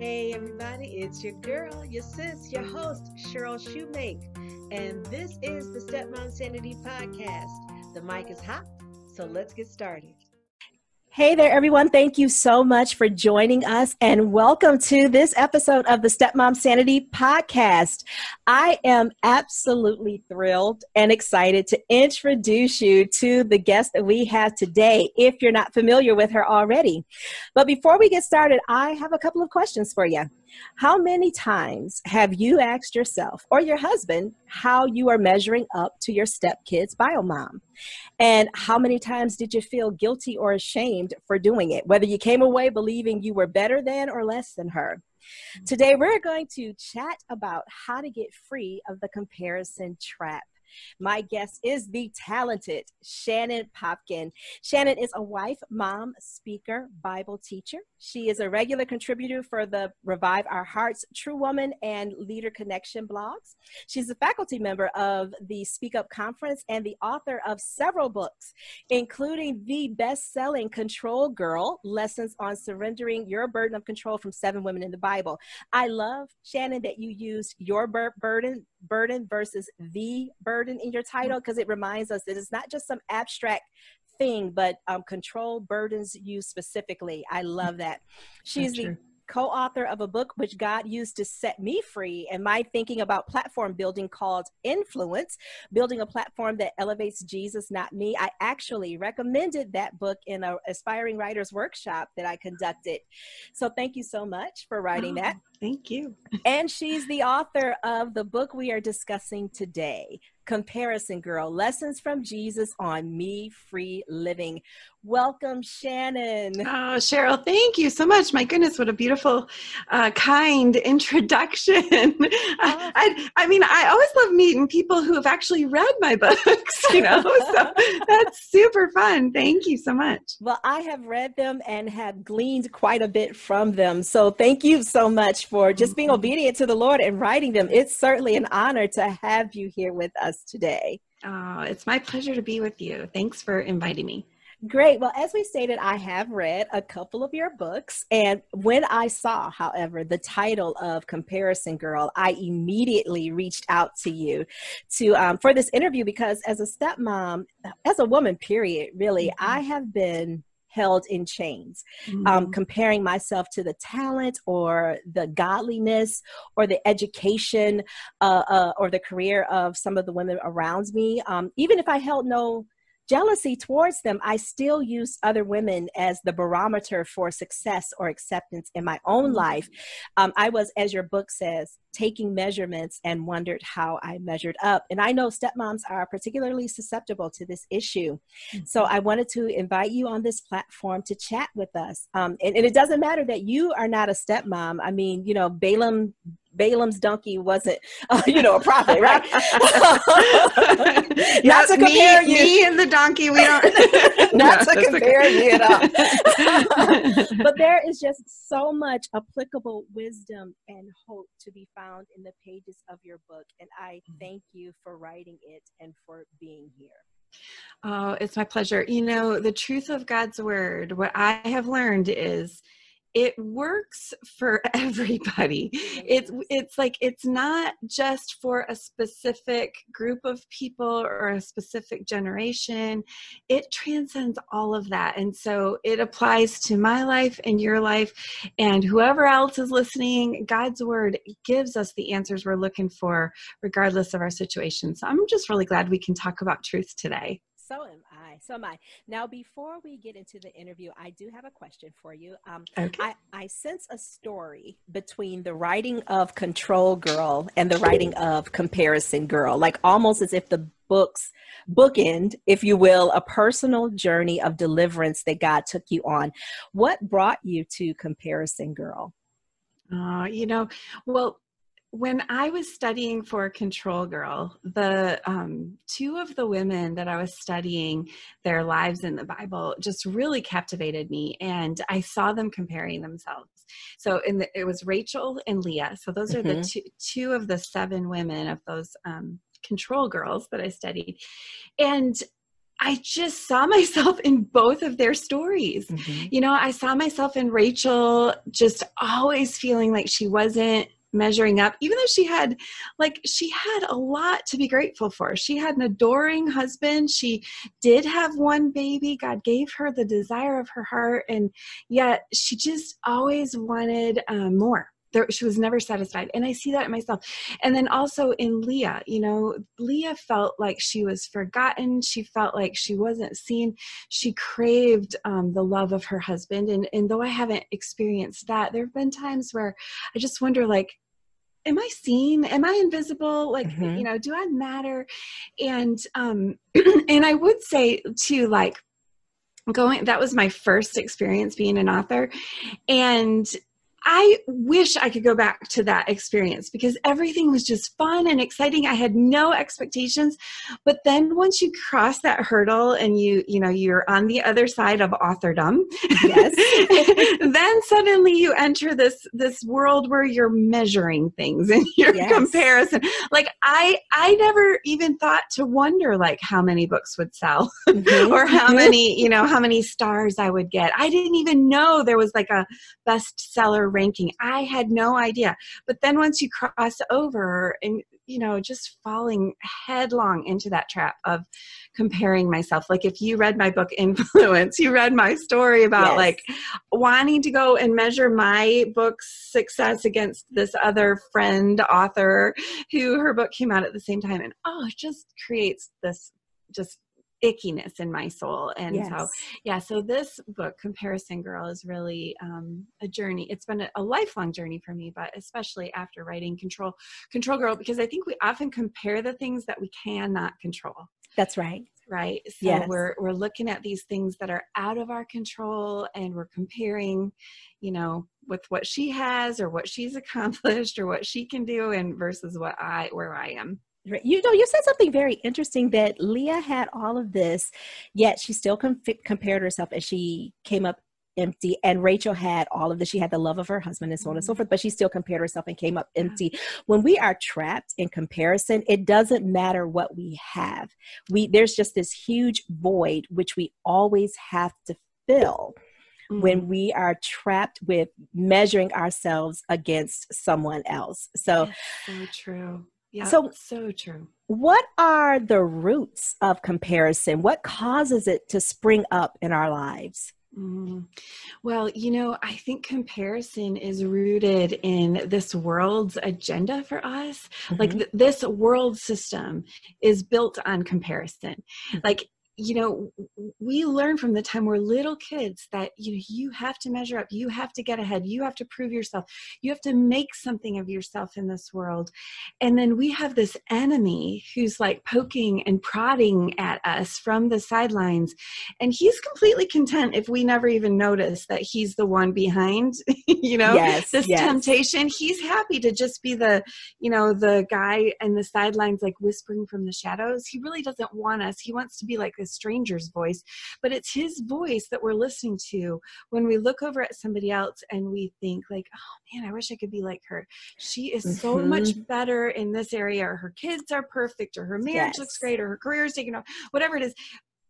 Hey everybody, it's your girl, your sis, your host, Cheryl Shoemake, and this is the Stepmom Sanity Podcast. The mic is hot, so let's get started. Hey there everyone, thank you so much for joining us and welcome to this episode of the Stepmom Sanity Podcast. I am absolutely thrilled and excited to introduce you to the guest that we have today, if you're not familiar with her already. But before we get started, I have a couple of questions for you. How many times have you asked yourself or your husband how you are measuring up to your stepkids' bio mom? And how many times did you feel guilty or ashamed for doing it, whether you came away believing you were better than or less than her? Today, we're going to chat about how to get free of the comparison trap. My guest is the talented Shannon Popkin. Shannon is a wife, mom, speaker, Bible teacher. She is a regular contributor for the Revive Our Hearts, True Woman, and Leader Connection blogs. She's a faculty member of the Speak Up Conference and the author of several books, including the best-selling Control Girl, Lessons on Surrendering Your Burden of Control from 7 Women in the Bible. I love, Shannon, that you used your burden versus the burden in your title, because it reminds us that it's not just some abstract thing, but control burdens you specifically. I love that. She's the co-author of a book which God used to set me free and my thinking about platform building called Influence, Building a Platform That Elevates Jesus, Not Me. I actually recommended that book in an aspiring writers workshop that I conducted. So thank you so much for writing that. Thank you. And she's the author of the book we are discussing today, Comparison Girl, Lessons from Jesus on Me-Free Living. Welcome, Shannon. Oh, Cheryl, thank you so much. My goodness, what a beautiful, kind introduction. I mean, I always love meeting people who have actually read my books, you know, so that's super fun. Thank you so much. Well, I have read them and have gleaned quite a bit from them. So thank you so much for just being obedient to the Lord and writing them. It's certainly an honor to have you here with us today. Oh, it's my pleasure to be with you. Thanks for inviting me. Great. Well, as we stated, I have read a couple of your books. And when I saw, however, the title of Comparison Girl, I immediately reached out to you to for this interview, because as a stepmom, as a woman, period, really, I have been held in chains, comparing myself to the talent or the godliness or the education or the career of some of the women around me. Even if I held no jealousy towards them, I still use other women as the barometer for success or acceptance in my own life. I was, as your book says, taking measurements and wondered how I measured up. And I know stepmoms are particularly susceptible to this issue. So I wanted to invite you on this platform to chat with us. And it doesn't matter that you are not a stepmom. I mean, you know, Balaam's donkey wasn't, a prophet, right? Not to compare you. Me and the donkey, we don't. Not to compare you at all. But there is just so much applicable wisdom and hope to be found in the pages of your book. And I thank you for writing it and for being here. Oh, it's my pleasure. You know, the truth of God's word, what I have learned is it works for everybody. It's like, it's not just for a specific group of people or a specific generation. It transcends all of that. And so it applies to my life and your life and whoever else is listening. God's word gives us the answers we're looking for, regardless of our situation. So I'm just really glad we can talk about truth today. So am I. Now, before we get into the interview, I do have a question for you. Okay. I sense a story between the writing of Control Girl and the writing of Comparison Girl, like almost as if the books bookend, if you will, a personal journey of deliverance that God took you on. What brought you to Comparison Girl? When I was studying for Control Girl, the two of the women that I was studying their lives in the Bible just really captivated me, and I saw them comparing themselves. So it was Rachel and Leah. So those are the two of the 7 women of those Control Girls that I studied. And I just saw myself in both of their stories. Mm-hmm. You know, I saw myself in Rachel just always feeling like she wasn't measuring up, even though she had a lot to be grateful for. She had an adoring husband. She did have one baby. God gave her the desire of her heart. And yet she just always wanted more. She was never satisfied. And I see that in myself. And then also in Leah, you know, Leah felt like she was forgotten. She felt like she wasn't seen. She craved the love of her husband. And though I haven't experienced that, there have been times where I just wonder, like, am I seen? Am I invisible? Like, mm-hmm. you know, do I matter? And, and I would say too, like, that was my first experience being an author. And I wish I could go back to that experience because everything was just fun and exciting. I had no expectations. But then once you cross that hurdle and you know, you're on the other side of authordom, yes. then suddenly you enter this world where you're measuring things and your yes. comparison. Like I never even thought to wonder like how many books would sell mm-hmm. or how many stars I would get. I didn't even know there was like a bestseller ranking. I had no idea. But then once you cross over and, you know, just falling headlong into that trap of comparing myself. Like if you read my book, Influence, you read my story about yes. like wanting to go and measure my book's success against this other friend author who her book came out at the same time. And oh, it just creates this just ickiness in my soul. And yes. So this book, Comparison Girl, is really a journey. It's been a lifelong journey for me, but especially after writing Control Girl, because I think we often compare the things that we cannot control. That's right. Right. So yes. we're looking at these things that are out of our control and we're comparing, you know, with what she has or what she's accomplished or what she can do and versus where I am. You know, you said something very interesting that Leah had all of this, yet she still compared herself and she came up empty. And Rachel had all of this. She had the love of her husband and so on and so forth, but she still compared herself and came up empty. When we are trapped in comparison, it doesn't matter what we have. There's just this huge void, which we always have to fill. When we are trapped with measuring ourselves against someone else. So true. Yeah, so true. What are the roots of comparison? What causes it to spring up in our lives? Mm-hmm. Well, you know, I think comparison is rooted in this world's agenda for us. Mm-hmm. Like this world system is built on comparison. Mm-hmm. Like, you know, we learn from the time we're little kids that, you know, you have to measure up, you have to get ahead, you have to prove yourself, you have to make something of yourself in this world. And then we have this enemy who's like poking and prodding at us from the sidelines. And he's completely content if we never even notice that he's the one behind, you know, yes, this yes. temptation. He's happy to just be the, you know, the guy in the sidelines, like whispering from the shadows. He really doesn't want us. He wants to be like this stranger's voice, but it's his voice that we're listening to when we look over at somebody else and we think like, oh man, I wish I could be like her. She is mm-hmm. so much better in this area, or her kids are perfect, or her marriage yes. looks great, or her career is taking off, whatever it is.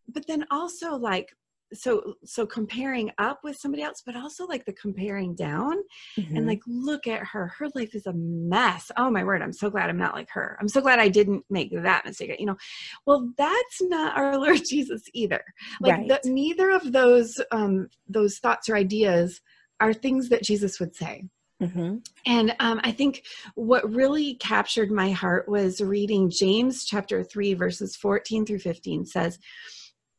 But then also like, so comparing up with somebody else, but also like the comparing down mm-hmm. and like, look at her. Her life is a mess. Oh my word. I'm so glad I'm not like her. I'm so glad I didn't make that mistake. You know, well, that's not our Lord Jesus either. Like right. Neither of those thoughts or ideas are things that Jesus would say. Mm-hmm. And I think what really captured my heart was reading James chapter 3, verses 14 through 15 says,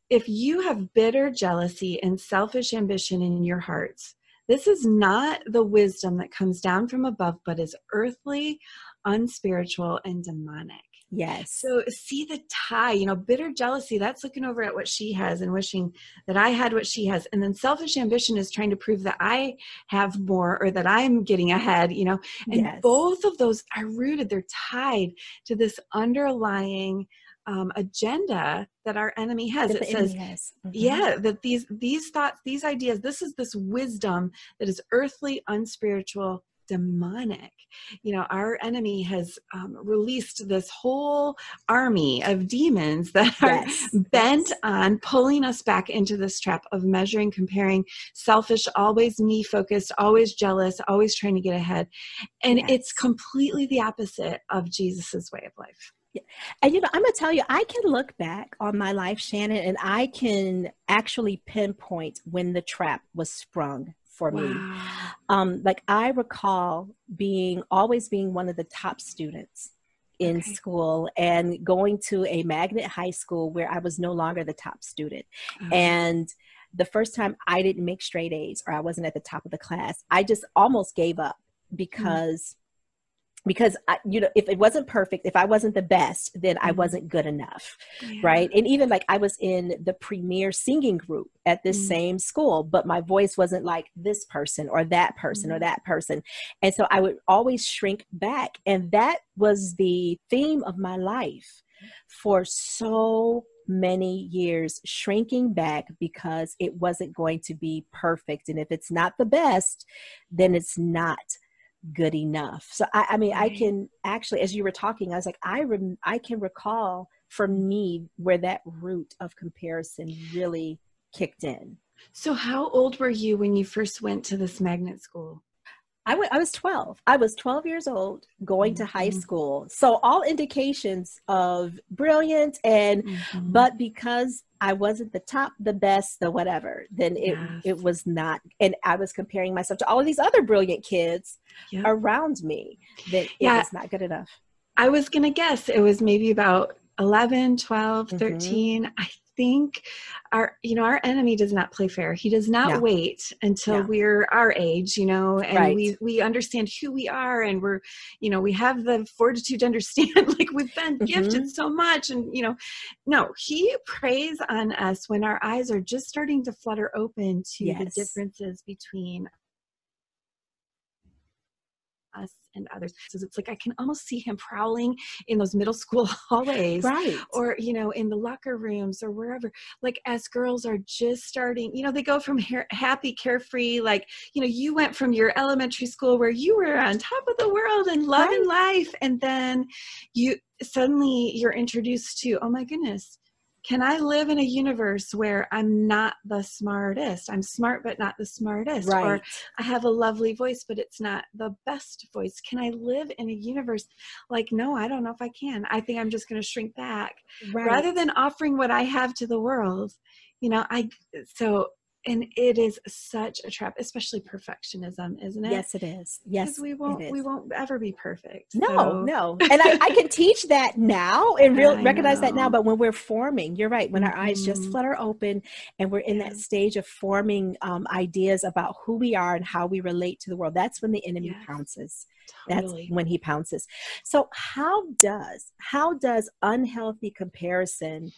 if you have bitter jealousy and selfish ambition in your hearts, this is not the wisdom that comes down from above, but is earthly, unspiritual, and demonic. Yes. So see the tie, you know, bitter jealousy, that's looking over at what she has and wishing that I had what she has. And then selfish ambition is trying to prove that I have more or that I'm getting ahead, you know, and yes. both of those are rooted. They're tied to this underlying agenda that our enemy has. It says, mm-hmm. yeah, that these thoughts, these ideas, this is this wisdom that is earthly, unspiritual, demonic. You know, our enemy has released this whole army of demons that are bent on pulling us back into this trap of measuring, comparing, selfish, always me focused, always jealous, always trying to get ahead. And it's completely the opposite of Jesus's way of life. And, you know, I'm going to tell you, I can look back on my life, Shannon, and I can actually pinpoint when the trap was sprung for me. Like I recall always being one of the top students in school and going to a magnet high school where I was no longer the top student. And the first time I didn't make straight A's or I wasn't at the top of the class, I just almost gave up because I, you know, if it wasn't perfect, if I wasn't the best, then I wasn't good enough, right? And even like I was in the premier singing group at this same school, but my voice wasn't like this person or that person or that person. And so I would always shrink back. And that was the theme of my life for so many years, shrinking back because it wasn't going to be perfect. And if it's not the best, then it's not good enough. So I mean, I can actually, as you were talking, I was like, I can recall for me where that root of comparison really kicked in. So how old were you when you first went to this magnet school? I was 12. I was 12 years old going to high school. So all indications of brilliant and, but because I wasn't the top, the best, the whatever, then it was not. And I was comparing myself to all of these other brilliant kids around me that it was not good enough. I was going to guess it was maybe about 11, 12, 13. I think our enemy does not play fair. He does not wait until we're our age, you know, and we understand who we are and we're, you know, we have the fortitude to understand, like we've been gifted so much. And, you know, no, he preys on us when our eyes are just starting to flutter open to the differences between us and others. So it's like, I can almost see him prowling in those middle school hallways or, you know, in the locker rooms or wherever, like as girls are just starting, you know, they go from happy, carefree, like, you know, you went from your elementary school where you were on top of the world and loving life. And then suddenly you're introduced to, oh my goodness, can I live in a universe where I'm not the smartest? I'm smart, but not the smartest. Or I have a lovely voice, but it's not the best voice. Can I live in a universe like, no, I don't know if I can. I think I'm just going to shrink back rather than offering what I have to the world. You know, and it is such a trap, especially perfectionism, isn't it? Yes, it is. Yes, we won't ever be perfect. No, no. And I can teach that now and recognize that now. But when we're forming, you're right. When our eyes just flutter open and we're in that stage of forming ideas about who we are and how we relate to the world, that's when the enemy pounces. Totally. That's when he pounces. So how does unhealthy comparison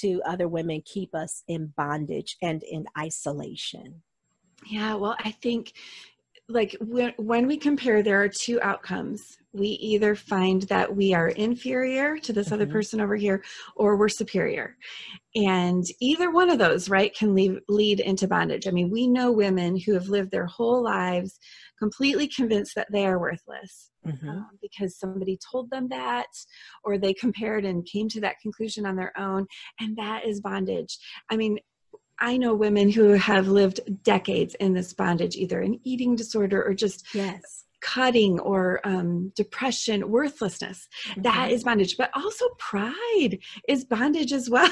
to other women keep us in bondage and in isolation? Yeah, well, I think like when we compare, there are two outcomes. We either find that we are inferior to this other person over here, or we're superior. And either one of those, right, can lead into bondage. I mean, we know women who have lived their whole lives completely convinced that they are worthless because somebody told them that, or they compared and came to that conclusion on their own. And that is bondage. I mean, I know women who have lived decades in this bondage, either an eating disorder or just cutting or depression, worthlessness. That is bondage, but also pride is bondage as well.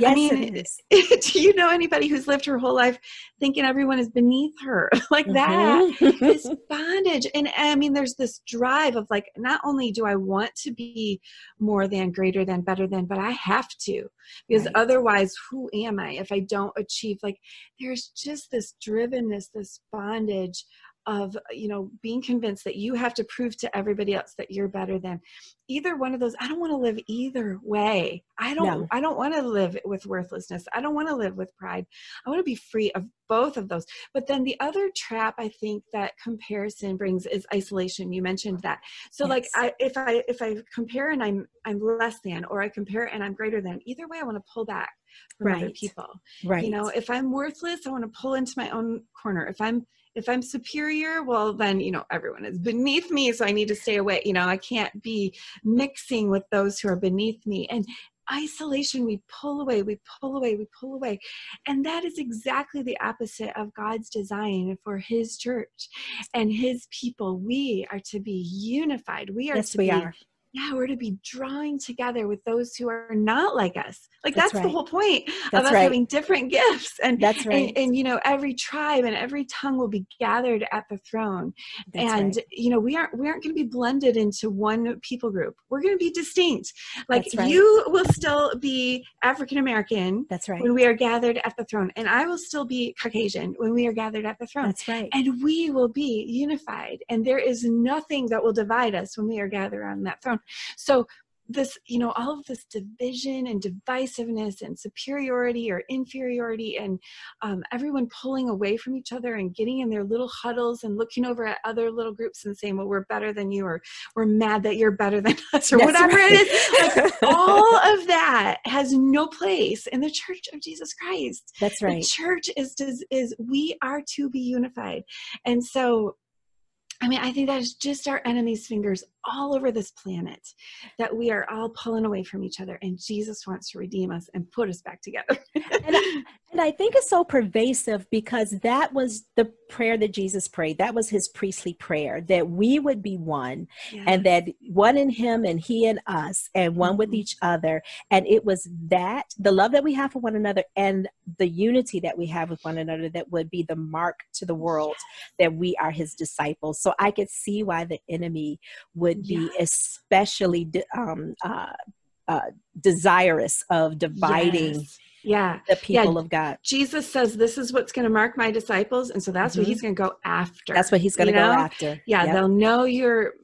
Yes, I mean, it is. Do you know anybody who's lived her whole life thinking everyone is beneath her? Like that is bondage. And I mean, there's this drive of like, not only do I want to be more than, greater than, better than, but I have to, because otherwise who am I if I don't achieve? Like there's just this drivenness, this bondage of, you know, being convinced that you have to prove to everybody else that you're better than. Either one of those, I don't want to live either way. I don't want to live with worthlessness. I don't want to live with pride. I want to be free of both of those. But then the other trap I think that comparison brings is isolation. You mentioned that. So like if I compare and I'm less than, or I compare and I'm greater than, either way I want to pull back from other people. You know, if I'm worthless, I want to pull into my own corner. If I'm if I'm superior, well, then, you know, everyone is beneath me, so I need to stay away. You know, I can't be mixing with those who are beneath me. And isolation, we pull away, we pull away, we pull away. And that is exactly the opposite of God's design for his church and his people. We are to be unified. We are we're to be drawing together with those who are not like us. Like that's the whole point of us having different gifts. And that's right. And you know, every tribe and every tongue will be gathered at the throne. That's you know, we aren't going to be blended into one people group. We're going to be distinct. Like you will still be African American. That's right. When we are gathered at the throne, and I will still be Caucasian when we are gathered at the throne. That's right. And we will be unified. And there is nothing that will divide us when we are gathered on that throne. So this, you know, all of this division and divisiveness and superiority or inferiority and everyone pulling away from each other and getting in their little huddles and looking over at other little groups and saying, well, we're better than you, or we're mad that you're better than us, or whatever it is. Like, all of that has no place in the Church of Jesus Christ. That's right. The church is we are to be unified. And so, I mean, I think that is just our enemy's fingers all over this planet, that we are all pulling away from each other, and Jesus wants to redeem us and put us back together. and I think it's so pervasive, because that was the prayer that Jesus prayed. That was his priestly prayer, that we would be one, and that one in him and he in us, and one with each other. And it was that, the love that we have for one another and the unity that we have with one another, that would be the mark to the world that we are his disciples. So I could see why the enemy would be especially desirous of dividing the people of God. Jesus says, this is what's going to mark my disciples. And so that's what he's going to go after. That's what he's going to go after. Yeah. Yep. They'll know you're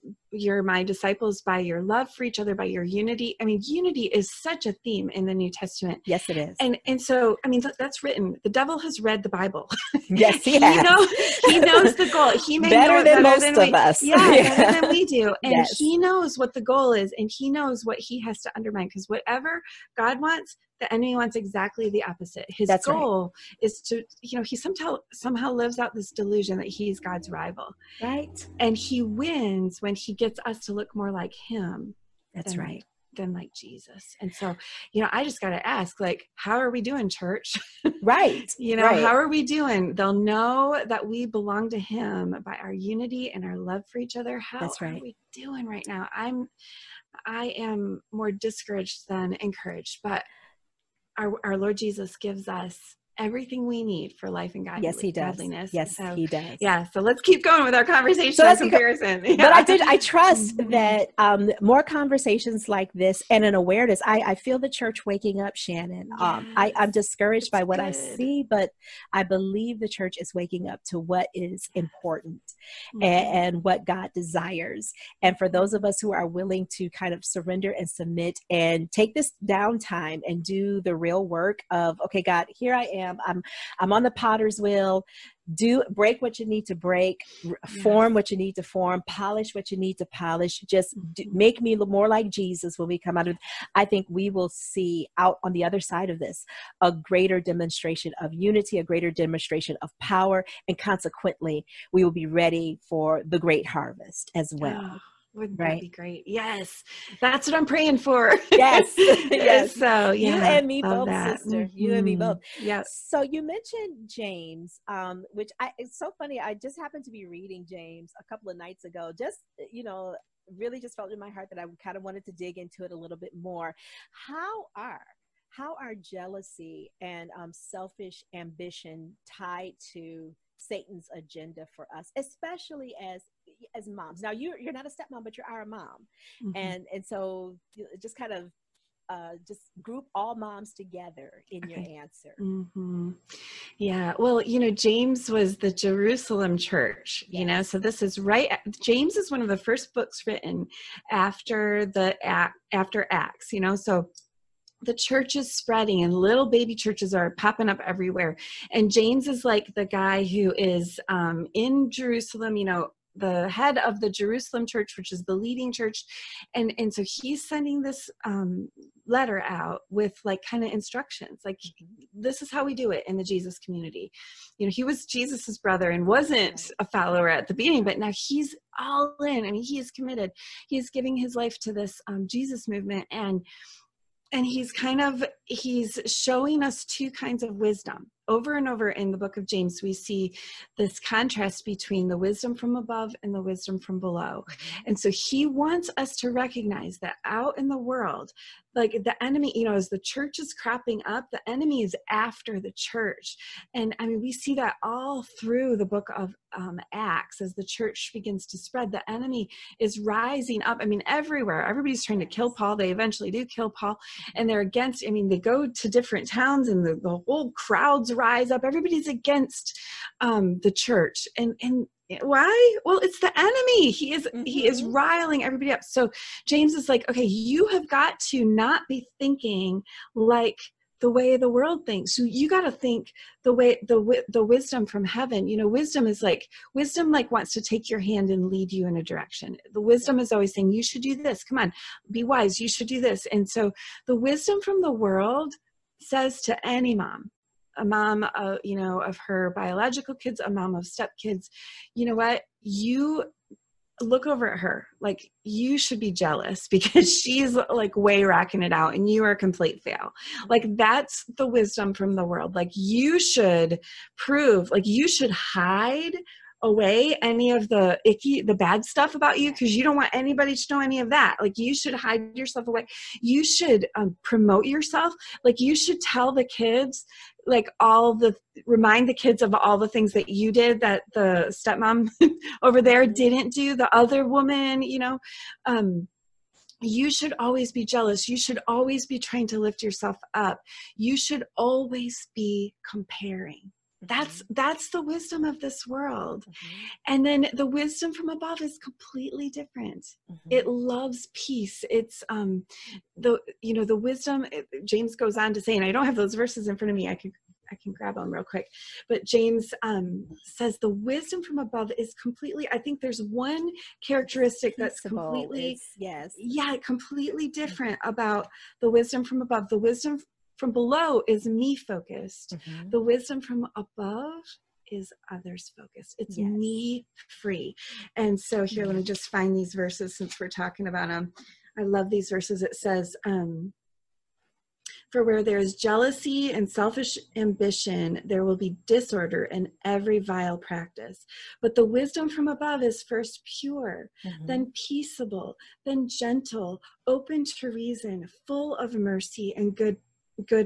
my disciples by your love for each other, by your unity. I mean, unity is such a theme in the New Testament. Yes, it is. And so, I mean, that's written. The devil has read the Bible. Yes, he has. He knows the goal. He may know better than most of us. Yeah, yeah, better than we do. And he knows what the goal is, and he knows what he has to undermine, because whatever God wants, the enemy wants exactly the opposite. His goal is to, you know, he somehow lives out this delusion that he's God's rival. Right. And he wins when he gets us to look more like him. That's right. Than like Jesus. And so, you know, I just got to ask, like, how are we doing, church? Right. You know, how are we doing? They'll know that we belong to him by our unity and our love for each other. How are we doing right now? I am more discouraged than encouraged, but our Lord Jesus gives us everything we need for life and godliness. Yes, he does. Yes, so, he does. Yeah. So let's keep going with our conversation. So let's comparison. Yeah. But I trust that more conversations like this and an awareness. I feel the church waking up, Shannon. I'm discouraged by what I see, but I believe the church is waking up to what is important and what God desires. And for those of us who are willing to kind of surrender and submit and take this downtime and do the real work of, okay, God, here I am. I'm on the potter's wheel. Break what you need to break, form what you need to form, polish what you need to polish. Just make me more like Jesus when we come out of it. I think we will see out on the other side of this a greater demonstration of unity, a greater demonstration of power, and consequently, we will be ready for the great harvest as well. Oh. Wouldn't that be great? Yes. That's what I'm praying for. Yes. Yes. So you and me both, sister. You and me both. Yes. So you mentioned James, which it's so funny. I just happened to be reading James a couple of nights ago, just, you know, really just felt in my heart that I kind of wanted to dig into it a little bit more. How are jealousy and selfish ambition tied to Satan's agenda for us, especially as moms? Now you're not a stepmom, but you are a mom. And so just kind of just group all moms together in your answer. Yeah. Well, you know, James was the Jerusalem church, you know, so this is James is one of the first books written after after Acts, you know, so the church is spreading and little baby churches are popping up everywhere. And James is like the guy who is in Jerusalem, you know, the head of the Jerusalem church, which is the leading church. And so he's sending this letter out with like kind of instructions, like, this is how we do it in the Jesus community. You know, he was Jesus's brother and wasn't a follower at the beginning, but now he's all in. I mean, he is committed. He's giving his life to this Jesus movement. And he's showing us two kinds of wisdom. Over and over in the book of James, we see this contrast between the wisdom from above and the wisdom from below. And so he wants us to recognize that out in the world, like the enemy, you know, as the church is cropping up, the enemy is after the church. And I mean, we see that all through the book of Acts. As the church begins to spread, the enemy is rising up. I mean, everywhere, everybody's trying to kill Paul. They eventually do kill Paul, and they're against, I mean, they go to different towns and the whole crowds rise up. Everybody's against the church. And why? Well, it's the enemy. He is riling everybody up. So James is like, okay, you have got to not be thinking like the way the world thinks. So you got to think the way, the wisdom from heaven. You know, wisdom wants to take your hand and lead you in a direction. The wisdom is always saying, you should do this. Come on, be wise. You should do this. And so the wisdom from the world says to any mom, a mom, you know, of her biological kids, a mom of stepkids, you know what? You look over at her, like, you should be jealous because she's like way rocking it out and you are a complete fail. Like, that's the wisdom from the world. Like, you should prove, like, you should hide away any of the icky, the bad stuff about you, because you don't want anybody to know any of that. Like, you should hide yourself away. You should promote yourself. Like, you should tell the kids, like, remind the kids of all the things that you did that the stepmom over there didn't do, the other woman, you know. You should always be jealous. You should always be trying to lift yourself up. You should always be comparing. That's the wisdom of this world. And then the wisdom from above is completely different. It loves peace. It's the wisdom. James goes on to say, and I don't have those verses in front of me. I can grab them real quick. But James says the wisdom from above is completely, I think there's one characteristic that's completely, completely different about the wisdom from above. The wisdom from below is me focused. The wisdom from above is others focused. It's me free. And so here, let me just find these verses since we're talking about them. I love these verses. It says, for where there is jealousy and selfish ambition, there will be disorder in every vile practice. But the wisdom from above is first pure, then peaceable, then gentle, open to reason, full of mercy and good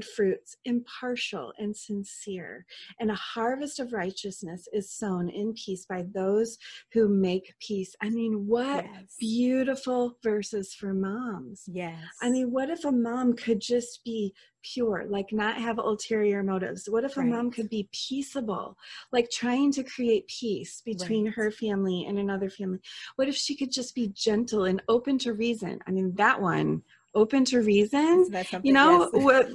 fruits, impartial and sincere, and a harvest of righteousness is sown in peace by those who make peace. I mean, what beautiful verses for moms. I mean, what if a mom could just be pure, like not have ulterior motives? What if a mom could be peaceable, like trying to create peace between her family and another family? What if she could just be gentle and open to reason? I mean, that one, open to reason, you know,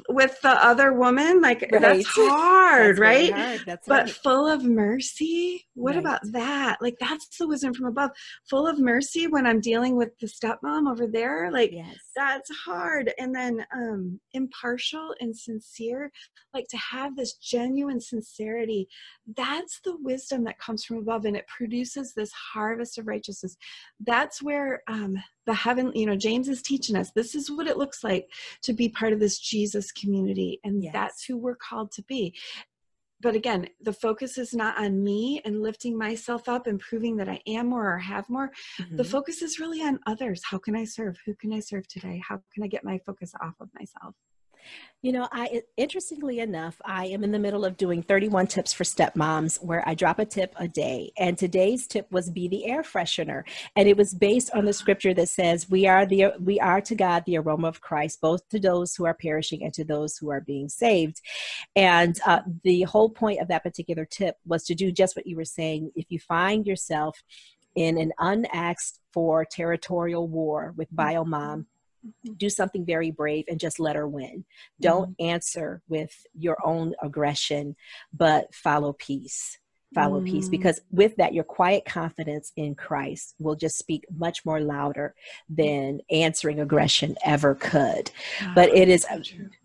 with the other woman, like that's hard, right? But full of mercy. What about that? Like, that's the wisdom from above. Full of mercy when I'm dealing with the stepmom over there, like that's hard. And then impartial and sincere, like to have this genuine sincerity. That's the wisdom that comes from above, and it produces this harvest of righteousness. That's where the heaven, you know, James is teaching us, this is what it looks like to be part of this Jesus community. And that's who we're called to be. But again, the focus is not on me and lifting myself up and proving that I am more or have more. The focus is really on others. How can I serve? Who can I serve today? How can I get my focus off of myself? You know, interestingly enough, I am in the middle of doing 31 tips for stepmoms, where I drop a tip a day. And today's tip was be the air freshener. And it was based on the scripture that says, we are to God the aroma of Christ, both to those who are perishing and to those who are being saved. And the whole point of that particular tip was to do just what you were saying. If you find yourself in an unasked for territorial war with bio mom, do something very brave and just let her win. Don't answer with your own aggression, but follow peace. follow peace, because with that, your quiet confidence in Christ will just speak much more louder than answering aggression ever could. Wow, but it is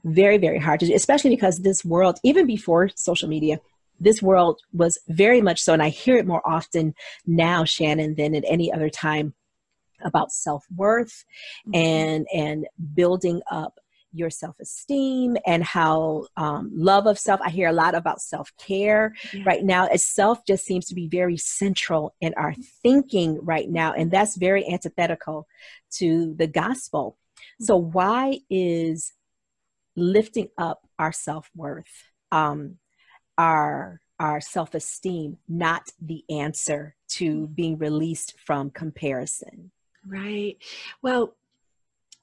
very, very hard to do, especially because this world, even before social media, this world was very much so, and I hear it more often now, Shannon, than at any other time, about self-worth and building up your self-esteem and how love of self. I hear a lot about self-care right now, as self just seems to be very central in our thinking right now. And that's very antithetical to the gospel. So why is lifting up our self-worth, our self-esteem, not the answer to being released from comparison? Right. Well,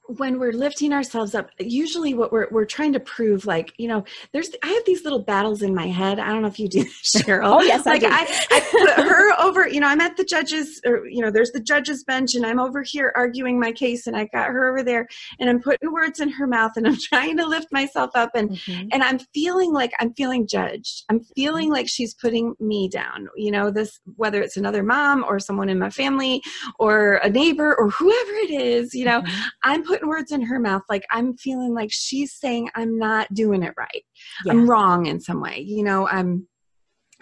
when we're lifting ourselves up, usually what we're trying to prove, like, you know, I have these little battles in my head. I don't know if you do, Cheryl. Oh, yes, like I do. I put her over, you know, I'm at the judges, or, you know, there's the judges bench and I'm over here arguing my case and I got her over there and I'm putting words in her mouth and I'm trying to lift myself up and I'm feeling like I'm feeling judged. I'm feeling like she's putting me down, you know, this, whether it's another mom or someone in my family or a neighbor or whoever it is, you know, I'm putting words in her mouth. Like I'm feeling like she's saying I'm not doing it right. Yeah. I'm wrong in some way. You know, I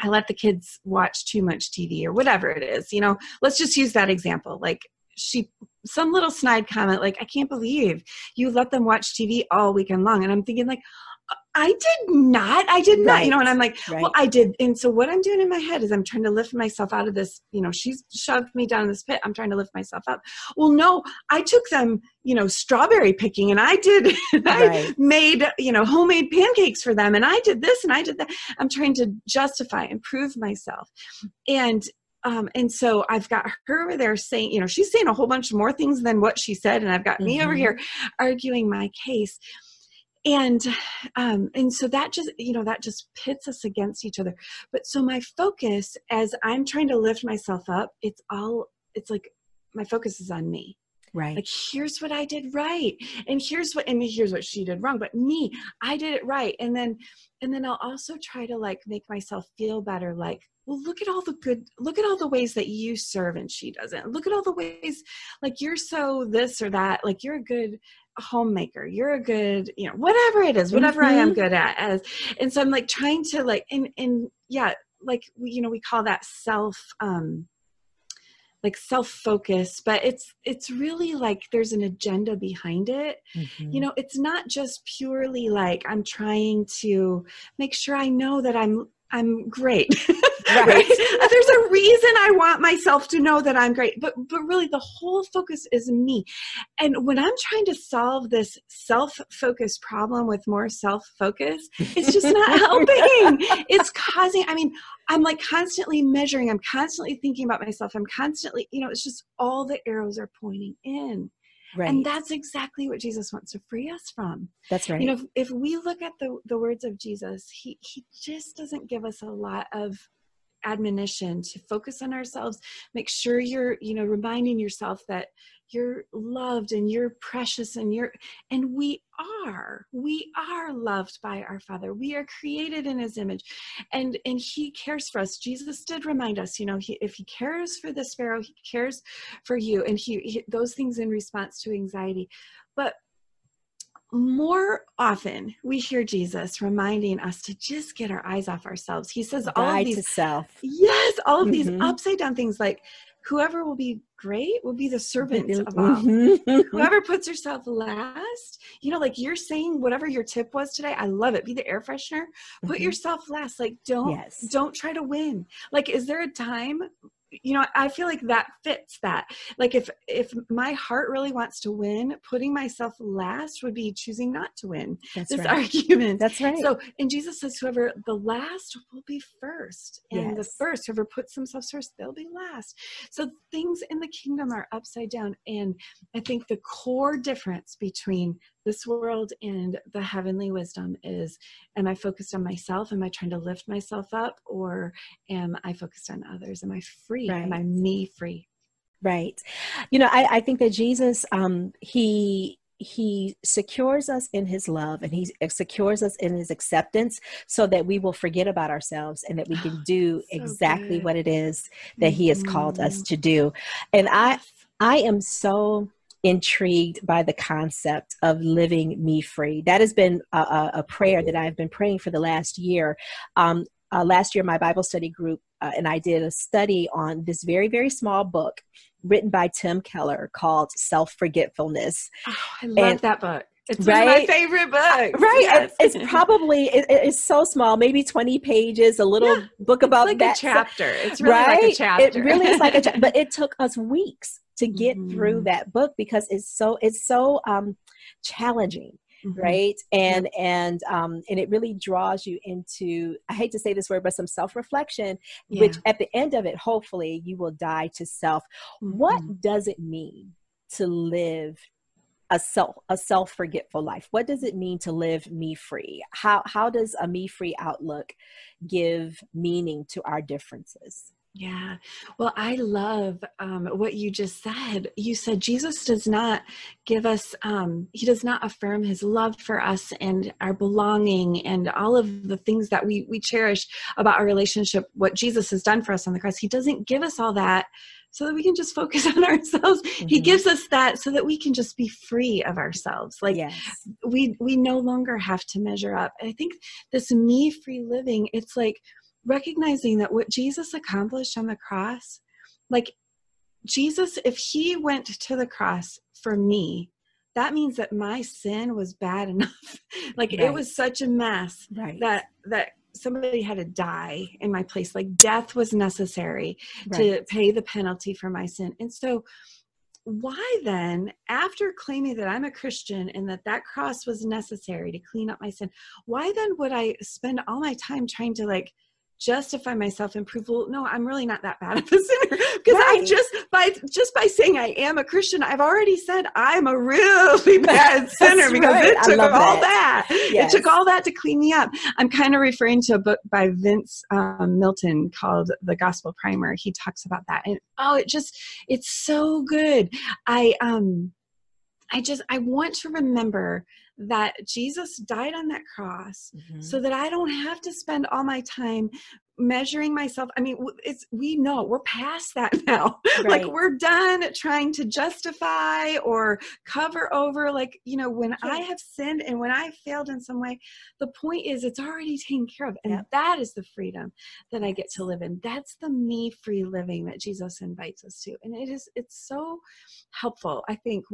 let the kids watch too much TV or whatever it is. You know, let's just use that example. Like some little snide comment, like, I can't believe you let them watch TV all weekend long. And I'm thinking like, I did not, you know, and I'm like, well, I did. And so what I'm doing in my head is I'm trying to lift myself out of this, you know, she's shoved me down this pit. I'm trying to lift myself up. Well, no, I took them, you know, strawberry picking and I did, I made, you know, homemade pancakes for them. And I did this and I did that. I'm trying to justify and prove myself. And so I've got her over there saying, you know, she's saying a whole bunch more things than what she said. And I've got me over here arguing my case. And so that just, you know, that just pits us against each other. But so my focus as I'm trying to lift myself up, it's like my focus is on me. Right. Like, here's what I did right. And here's what she did wrong, but me, I did it right. And then I'll also try to like make myself feel better. Like, well, look at all the ways that you serve and she doesn't. Look at all the ways, like, you're so this or that, like you're a good homemaker, you're a good, you know, whatever it is, whatever I am good at. And so I'm like trying to like, and yeah, like, you know, we call that self-focus, but it's really like there's an agenda behind it. You know, it's not just purely like I'm trying to make sure I know that I'm great. Right? There's a reason I want myself to know that I'm great, but really the whole focus is me. And when I'm trying to solve this self-focus problem with more self-focus, it's just not helping. It's causing, I mean, I'm like constantly measuring. I'm constantly thinking about myself. I'm constantly, you know, it's just all the arrows are pointing in. Right. And that's exactly what Jesus wants to free us from. That's right. You know, if we look at the words of Jesus, he just doesn't give us a lot of admonition to focus on ourselves. Make sure you're, you know, reminding yourself that you're loved and you're precious and we are loved by our Father. We are created in His image and He cares for us. Jesus did remind us, you know, if He cares for the sparrow, He cares for you, and he those things in response to anxiety. But more often we hear Jesus reminding us to just get our eyes off ourselves. He says all of these, to self. Yes, all of these upside down things, like whoever will be great will be the servant of all. Whoever puts herself last, you know, like you're saying, whatever your tip was today, I love it. Be the air freshener, put yourself last. Like don't try to win. Like, is there a time? You know, I feel like that fits that. Like if my heart really wants to win, putting myself last would be choosing not to win argument. That's right. So, and Jesus says, whoever the last will be first, and the first, whoever puts themselves first, they'll be last. So things in the kingdom are upside down. And I think the core difference between this world and the heavenly wisdom is, am I focused on myself? Am I trying to lift myself up? Or am I focused on others? Am I free? Right. Am I me free? Right. You know, I think that Jesus, He secures us in his love, and he secures us in his acceptance, so that we will forget about ourselves and that we can do exactly what it is that he has called us to do. And I am so intrigued by the concept of living me free. That has been a prayer that I've been praying for the last year. Last year, my Bible study group and I did a study on this very, very small book written by Tim Keller called Self-Forgetfulness. Oh, I love that book. It's one of my favorite books. Right. Yes. It's probably, it's so small, maybe 20 pages, a little book about like that. It's like a chapter. It's really like a chapter. It really is like a chapter. But it took us weeks to get through that book because it's so challenging. Right. And it really draws you into, I hate to say this word, but some self-reflection, which at the end of it, hopefully you will die to self. What does it mean to live a self-forgetful life? What does it mean to live me free? How does a me free outlook give meaning to our differences? Yeah. Well, I love what you just said. You said Jesus does not give us, he does not affirm his love for us and our belonging and all of the things that we cherish about our relationship, what Jesus has done for us on the cross. He doesn't give us all that so that we can just focus on ourselves. Mm-hmm. He gives us that so that we can just be free of ourselves. Like we no longer have to measure up. And I think this me-free living, it's like, recognizing that what Jesus accomplished on the cross, like Jesus, if he went to the cross for me, that means that my sin was bad enough. Like it was such a mess that somebody had to die in my place. Like death was necessary to pay the penalty for my sin. And so why then, after claiming that I'm a Christian and that cross was necessary to clean up my sin, why then would I spend all my time trying to like justify myself and prove, well, no, I'm really not that bad of a sinner, because I just by saying I am a Christian, I've already said I'm a really bad sinner because it took all that. Yes. It took all that to clean me up. I'm kind of referring to a book by Vince Milton called The Gospel Primer. He talks about that, and it's so good. I want to remember that Jesus died on that cross so that I don't have to spend all my time measuring myself. I mean, we know we're past that now. Like we're done trying to justify or cover over. Like, you know, when I have sinned and when I failed in some way, the point is it's already taken care of. And that is the freedom that I get to live in. That's the me free living that Jesus invites us to. And it's so helpful, I think,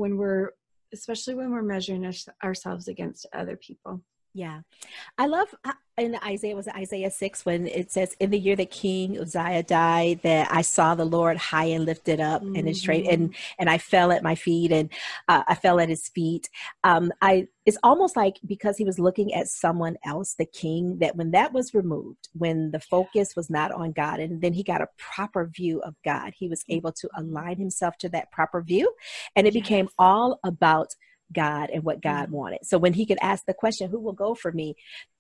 especially when we're measuring ourselves against other people. Yeah. I love in Isaiah 6, when it says, in the year that King Uzziah died, that I saw the Lord high and lifted up and in straight, and I fell at my feet, and I fell at his feet. It's almost like, because he was looking at someone else, the king, that when that was removed, when the focus was not on God, and then he got a proper view of God, he was able to align himself to that proper view. And it became all about God and what God wanted. So when he could ask the question, who will go for me?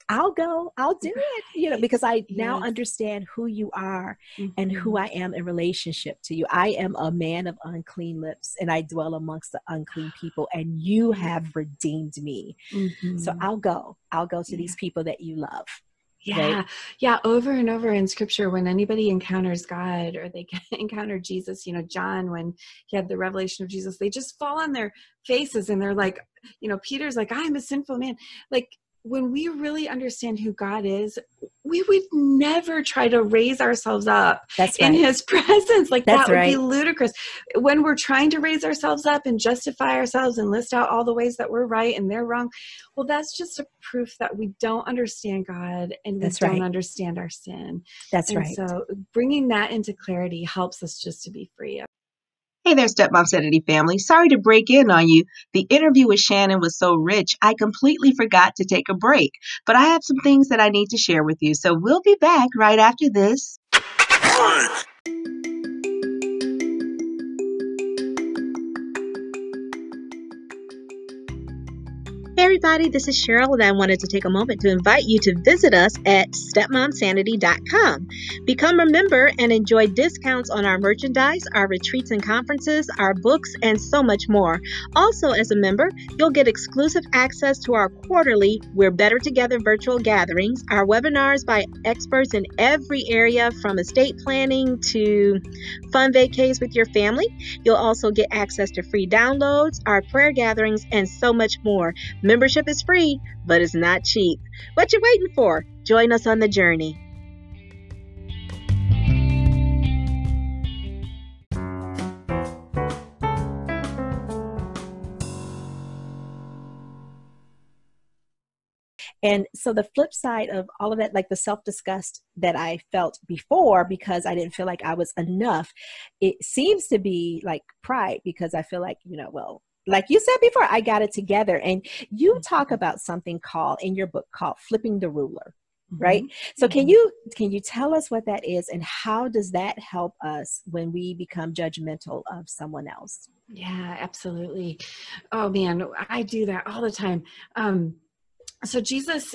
I'll go, I'll do it, you know, because I now understand who you are and who I am in relationship to you. I am a man of unclean lips, and I dwell amongst the unclean people, and you have redeemed me. So I'll go to these people that you love. Yeah. Right? Yeah. Over and over in scripture, when anybody encounters God or they encounter Jesus, you know, John, when he had the revelation of Jesus, they just fall on their faces and they're like, you know, Peter's like, I'm a sinful man. Like, when we really understand who God is, we would never try to raise ourselves up in his presence. Like that would be ludicrous. When we're trying to raise ourselves up and justify ourselves and list out all the ways that we're right and they're wrong, well, that's just a proof that we don't understand God and we don't understand our sin. So bringing that into clarity helps us just to be free. Hey there, Stepmom Sanity family. Sorry to break in on you. The interview with Shannon was so rich, I completely forgot to take a break. But I have some things that I need to share with you, so we'll be back right after this. everybody, this is Cheryl, and I wanted to take a moment to invite you to visit us at stepmomsanity.com. Become a member and enjoy discounts on our merchandise, our retreats and conferences, our books, and so much more. Also, as a member, you'll get exclusive access to our quarterly We're Better Together virtual gatherings, our webinars by experts in every area from estate planning to fun vacays with your family. You'll also get access to free downloads, our prayer gatherings, and so much more. Membership is free, but it's not cheap. What you waiting for? Join us on the journey. And so the flip side of all of that, like the self-disgust that I felt before because I didn't feel like I was enough, it seems to be like pride, because I feel like, you know, well, like you said before, I got it together. And you talk about something called, in your book, called flipping the ruler, right? So can you tell us what that is, and how does that help us when we become judgmental of someone else? Yeah, absolutely. Oh man, I do that all the time. So Jesus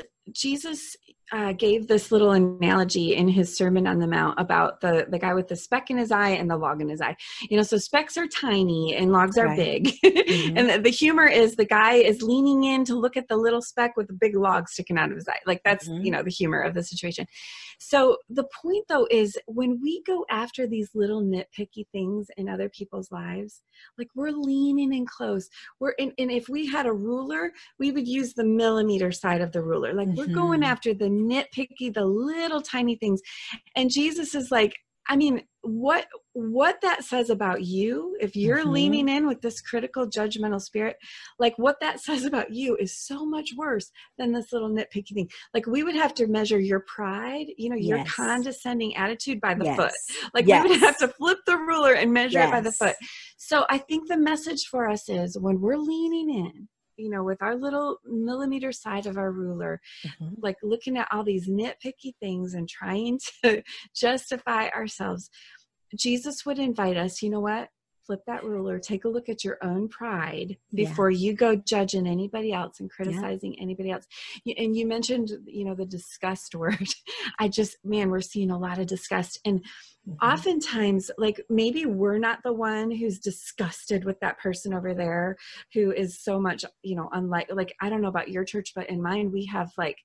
gave this little analogy in his Sermon on the Mount about the guy with the speck in his eye and the log in his eye. You know, so specks are tiny and logs are big. Mm-hmm. And the humor is the guy is leaning in to look at the little speck with the big log sticking out of his eye. Like that's, you know, the humor of the situation. So the point though is when we go after these little nitpicky things in other people's lives, like we're leaning in close. And if we had a ruler, we would use the millimeter side of the ruler. Like we're going after the nitpicky, the little tiny things. And Jesus is like, I mean, what that says about you, if you're leaning in with this critical judgmental spirit, like what that says about you is so much worse than this little nitpicky thing. Like we would have to measure your pride, you know, your condescending attitude by the foot. Like we would have to flip the ruler and measure it by the foot. So I think the message for us is when we're leaning in, you know, with our little millimeter side of our ruler, like looking at all these nitpicky things and trying to justify ourselves, Jesus would invite us, you know what? Flip that ruler, take a look at your own pride before you go judging anybody else and criticizing anybody else. And you mentioned, you know, the disgust word. Man, we're seeing a lot of disgust. And oftentimes, like maybe we're not the one who's disgusted with that person over there who is so much, you know, like, I don't know about your church, but in mine, we have like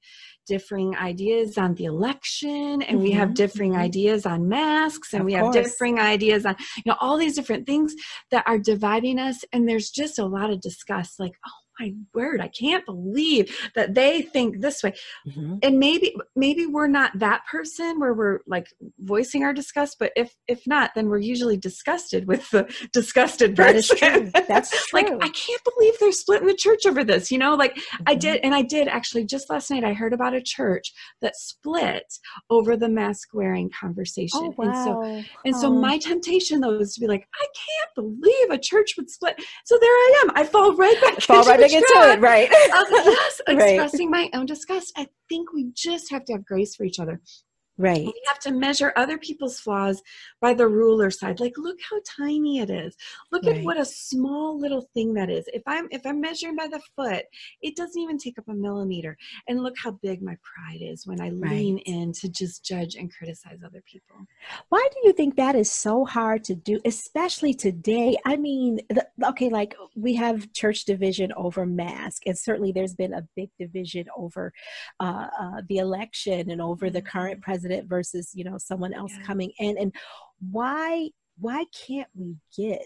differing ideas on the election, and we have differing ideas on masks, and we have differing ideas on, you know, all these different things that are dividing us. And there's just a lot of disgust, like, oh my word, I can't believe that they think this way. And maybe we're not that person where we're like voicing our disgust, but if not, then we're usually disgusted with the disgusted person. That's true. Like, I can't believe they're splitting the church over this, you know, like I did actually just last night, I heard about a church that split over the mask wearing conversation. Oh, wow. And so my temptation though is to be like, I can't believe a church would split. So there I am. I fall right back into it, right? Yes, expressing my own disgust. I think we just have to have grace for each other. Right. And we have to measure other people's flaws by the ruler side. Like, look how tiny it is. Look at what a small little thing that is. If I'm measuring by the foot, it doesn't even take up a millimeter. And look how big my pride is when I lean in to just judge and criticize other people. Why do you think that is so hard to do, especially today? I mean, like we have church division over mask, and certainly there's been a big division over the election and over the current president versus, you know, someone else coming in. And why can't we get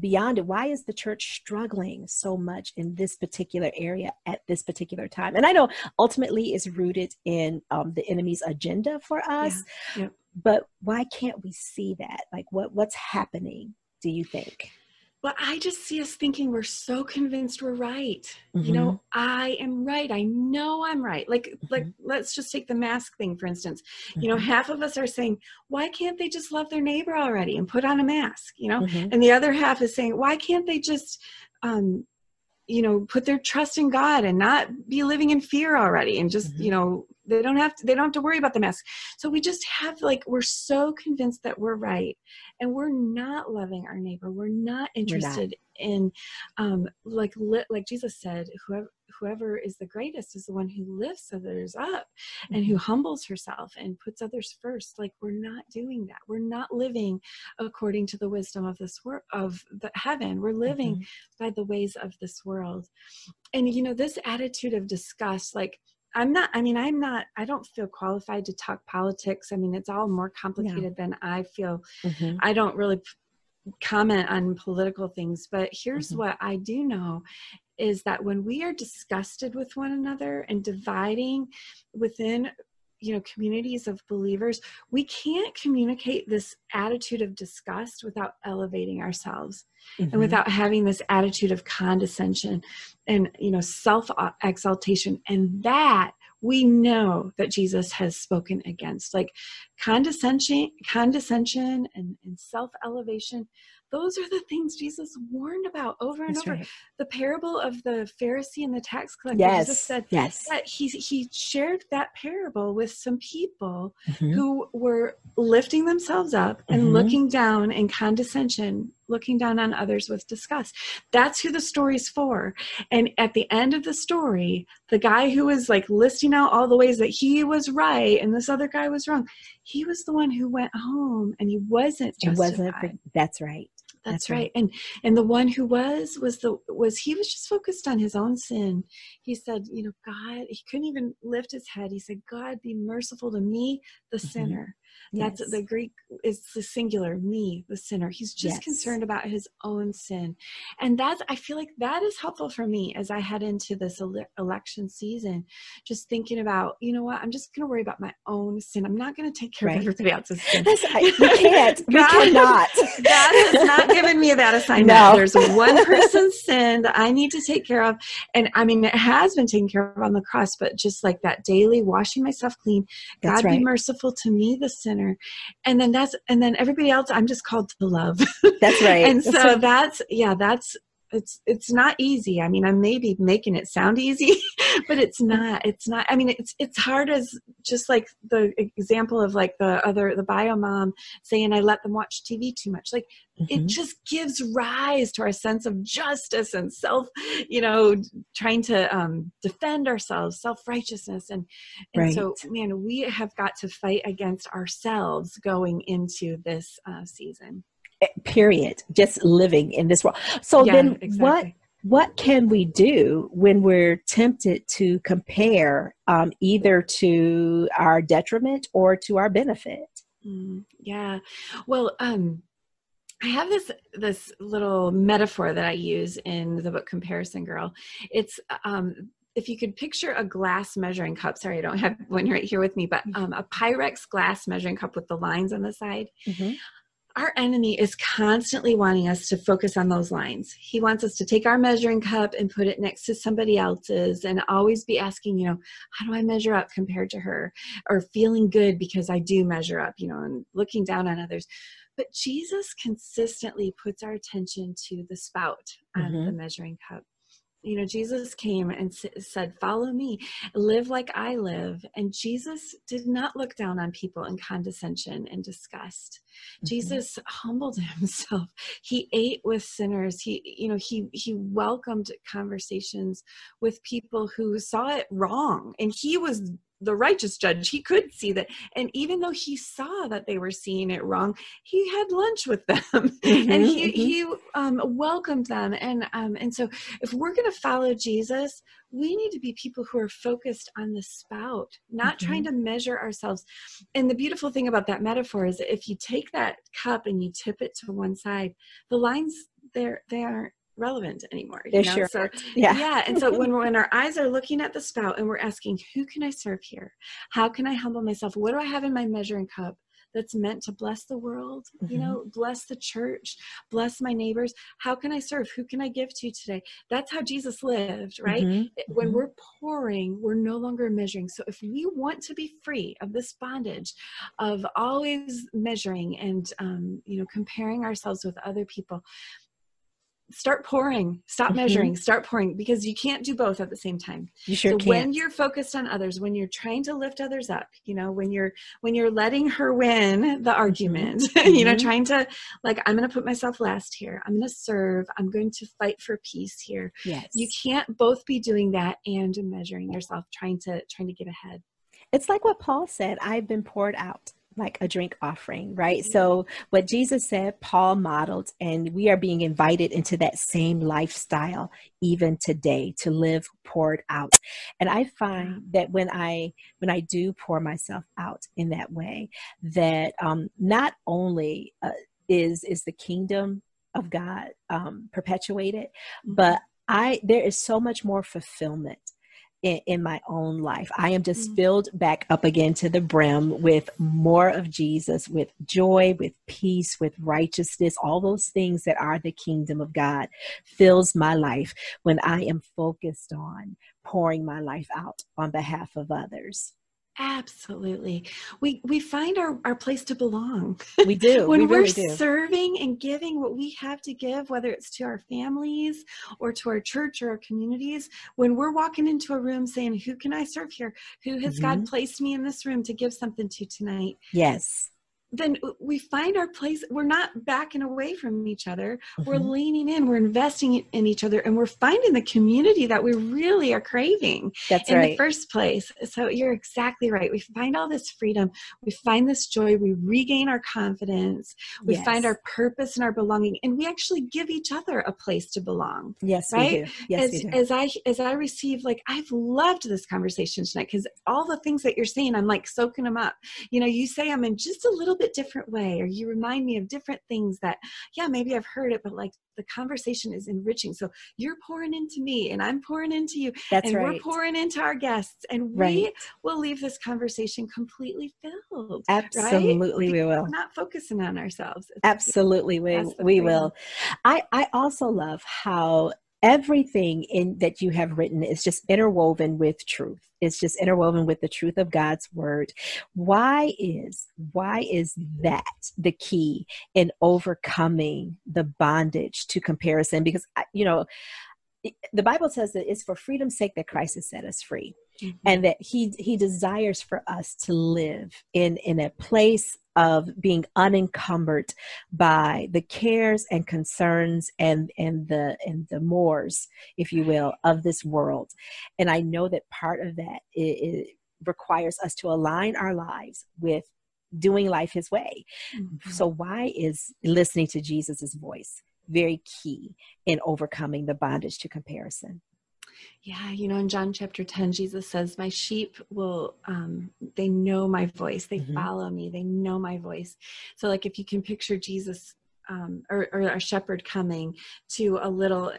beyond it? Why is the church struggling so much in this particular area at this particular time? And I know ultimately it's rooted in the enemy's agenda for us, but why can't we see that? Like what's happening, do you think? Well, I just see us thinking we're so convinced we're right. You know, I am right. I know I'm right. Like, let's just take the mask thing, for instance. You know, half of us are saying, why can't they just love their neighbor already and put on a mask, you know? And the other half is saying, why can't they just you know, put their trust in God and not be living in fear already. And just, you know, they don't have to worry about the mask. So we just have, like, we're so convinced that we're right, and we're not loving our neighbor. We're not interested in, like Jesus said, whoever is the greatest is the one who lifts others up and who humbles herself and puts others first. Like, we're not doing that. We're not living according to the wisdom of this world, of the heaven. We're living by the ways of this world. And, you know, this attitude of disgust, like, I don't feel qualified to talk politics. I mean, it's all more complicated than I feel. I don't really comment on political things, but here's what I do know is that when we are disgusted with one another and dividing within, you know, communities of believers, we can't communicate this attitude of disgust without elevating ourselves and without having this attitude of condescension and, you know, self-exaltation. And that we know that Jesus has spoken against, like condescension and self-elevation. Those are the things Jesus warned about over and over. Right. The parable of the Pharisee and the tax collector. Yes. Jesus said that he shared that parable with some people who were lifting themselves up and looking down in condescension, looking down on others with disgust. That's who the story's for. And at the end of the story, the guy who was, like, listing out all the ways that he was right and this other guy was wrong, he was the one who went home and he wasn't justified. That's right. That's right. And the one who was just focused on his own sin. He said, you know, God, he couldn't even lift his head. He said, God, be merciful to me, the sinner. That's the Greek is the singular, me, the sinner. He's just concerned about his own sin. And that's, I feel like that is helpful for me as I head into this election season, just thinking about, you know what, I'm just going to worry about my own sin. I'm not going to take care of everybody else's sin. God has not given me that assignment. No. There's one person's sin that I need to take care of. And I mean, it has been taken care of on the cross, but just like that daily washing myself clean, God be merciful to me, the sinner. And then everybody else, I'm just called to love. That's right. And so it's not easy. I mean, I may be making it sound easy, but it's not, I mean, it's hard as just like the example of like the bio mom saying, I let them watch TV too much. Like it just gives rise to our sense of justice and self, you know, trying to defend ourselves, self-righteousness. And so, man, we have got to fight against ourselves going into this season. Period. Just living in this world. So then what can we do when we're tempted to compare either to our detriment or to our benefit? Well, I have this little metaphor that I use in the book Comparison Girl. It's if you could picture a glass measuring cup, sorry, I don't have one right here with me, but a Pyrex glass measuring cup with the lines on the side. Our enemy is constantly wanting us to focus on those lines. He wants us to take our measuring cup and put it next to somebody else's and always be asking, you know, how do I measure up compared to her? Or feeling good because I do measure up, you know, and looking down on others. But Jesus consistently puts our attention to the spout on the measuring cup. You know, Jesus came and said, follow me, live like I live. And Jesus did not look down on people in condescension and disgust. Jesus humbled himself. He ate with sinners. He welcomed conversations with people who saw it wrong. And he was the righteous judge. He could see that. And even though he saw that they were seeing it wrong, he had lunch with them and he welcomed them. And so if we're going to follow Jesus, we need to be people who are focused on the spout, not trying to measure ourselves. And the beautiful thing about that metaphor is if you take that cup and you tip it to one side, the lines there, they aren't relevant anymore. And so when our eyes are looking at the spout and we're asking, who can I serve here? How can I humble myself? What do I have in my measuring cup that's meant to bless the world, you know, bless the church, bless my neighbors? How can I serve? Who can I give to today? That's how Jesus lived, right? When we're pouring, we're no longer measuring. So if we want to be free of this bondage of always measuring and, you know, comparing ourselves with other people, start pouring, stop measuring, start pouring, because you can't do both at the same time. You sure can't. When you're focused on others, when you're trying to lift others up, you know, when you're letting her win the argument, you know, trying to like, I'm going to put myself last here. I'm going to serve. I'm going to fight for peace here. Yes. You can't both be doing that and measuring yourself, trying to get ahead. It's like what Paul said, I've been poured out like a drink offering, right? So what Jesus said, Paul modeled, and we are being invited into that same lifestyle even today, to live poured out. And I find that when I do pour myself out in that way, that not only is the kingdom of God perpetuated, but there is so much more fulfillment in my own life. I am just filled back up again to the brim with more of Jesus, with joy, with peace, with righteousness. All those things that are the kingdom of God fills my life when I am focused on pouring my life out on behalf of others. Absolutely. We find our place to belong. We do. When we're serving and giving what we have to give, whether it's to our families or to our church or our communities, when we're walking into a room saying, who can I serve here? Who has God placed me in this room to give something to tonight? Yes. Then we find our place. We're not backing away from each other. We're leaning in, we're investing in each other, and we're finding the community that we really are craving in the first place. So you're exactly right. We find all this freedom. We find this joy. We regain our confidence. We find our purpose and our belonging, and we actually give each other a place to belong. Yes, right? We do. Yes, we do. As I receive, like, I've loved this conversation tonight, because all the things that you're saying, I'm like soaking them up. You know, you say I'm in just a little bit different way, or you remind me of different things that, yeah, maybe I've heard it, but like the conversation is enriching. So you're pouring into me and I'm pouring into you. That's right. We're pouring into our guests, and we will leave this conversation completely filled. Absolutely. Right? We will. We're not focusing on ourselves. Absolutely. We will. I also love how everything that you have written is just interwoven with truth. It's just interwoven with the truth of God's word. Why is that the key in overcoming the bondage to comparison? Because, you know, the Bible says that it's for freedom's sake that Christ has set us free, and that he desires for us to live in a place of being unencumbered by the cares and concerns and the mores, if you will, of this world. And I know that part of that it requires us to align our lives with doing life his way. So why is listening to Jesus's voice very key in overcoming the bondage to comparison? Yeah, you know, in John chapter 10, Jesus says, my sheep will, they know my voice. They follow me. They know my voice. So like, if you can picture Jesus or a shepherd coming to a little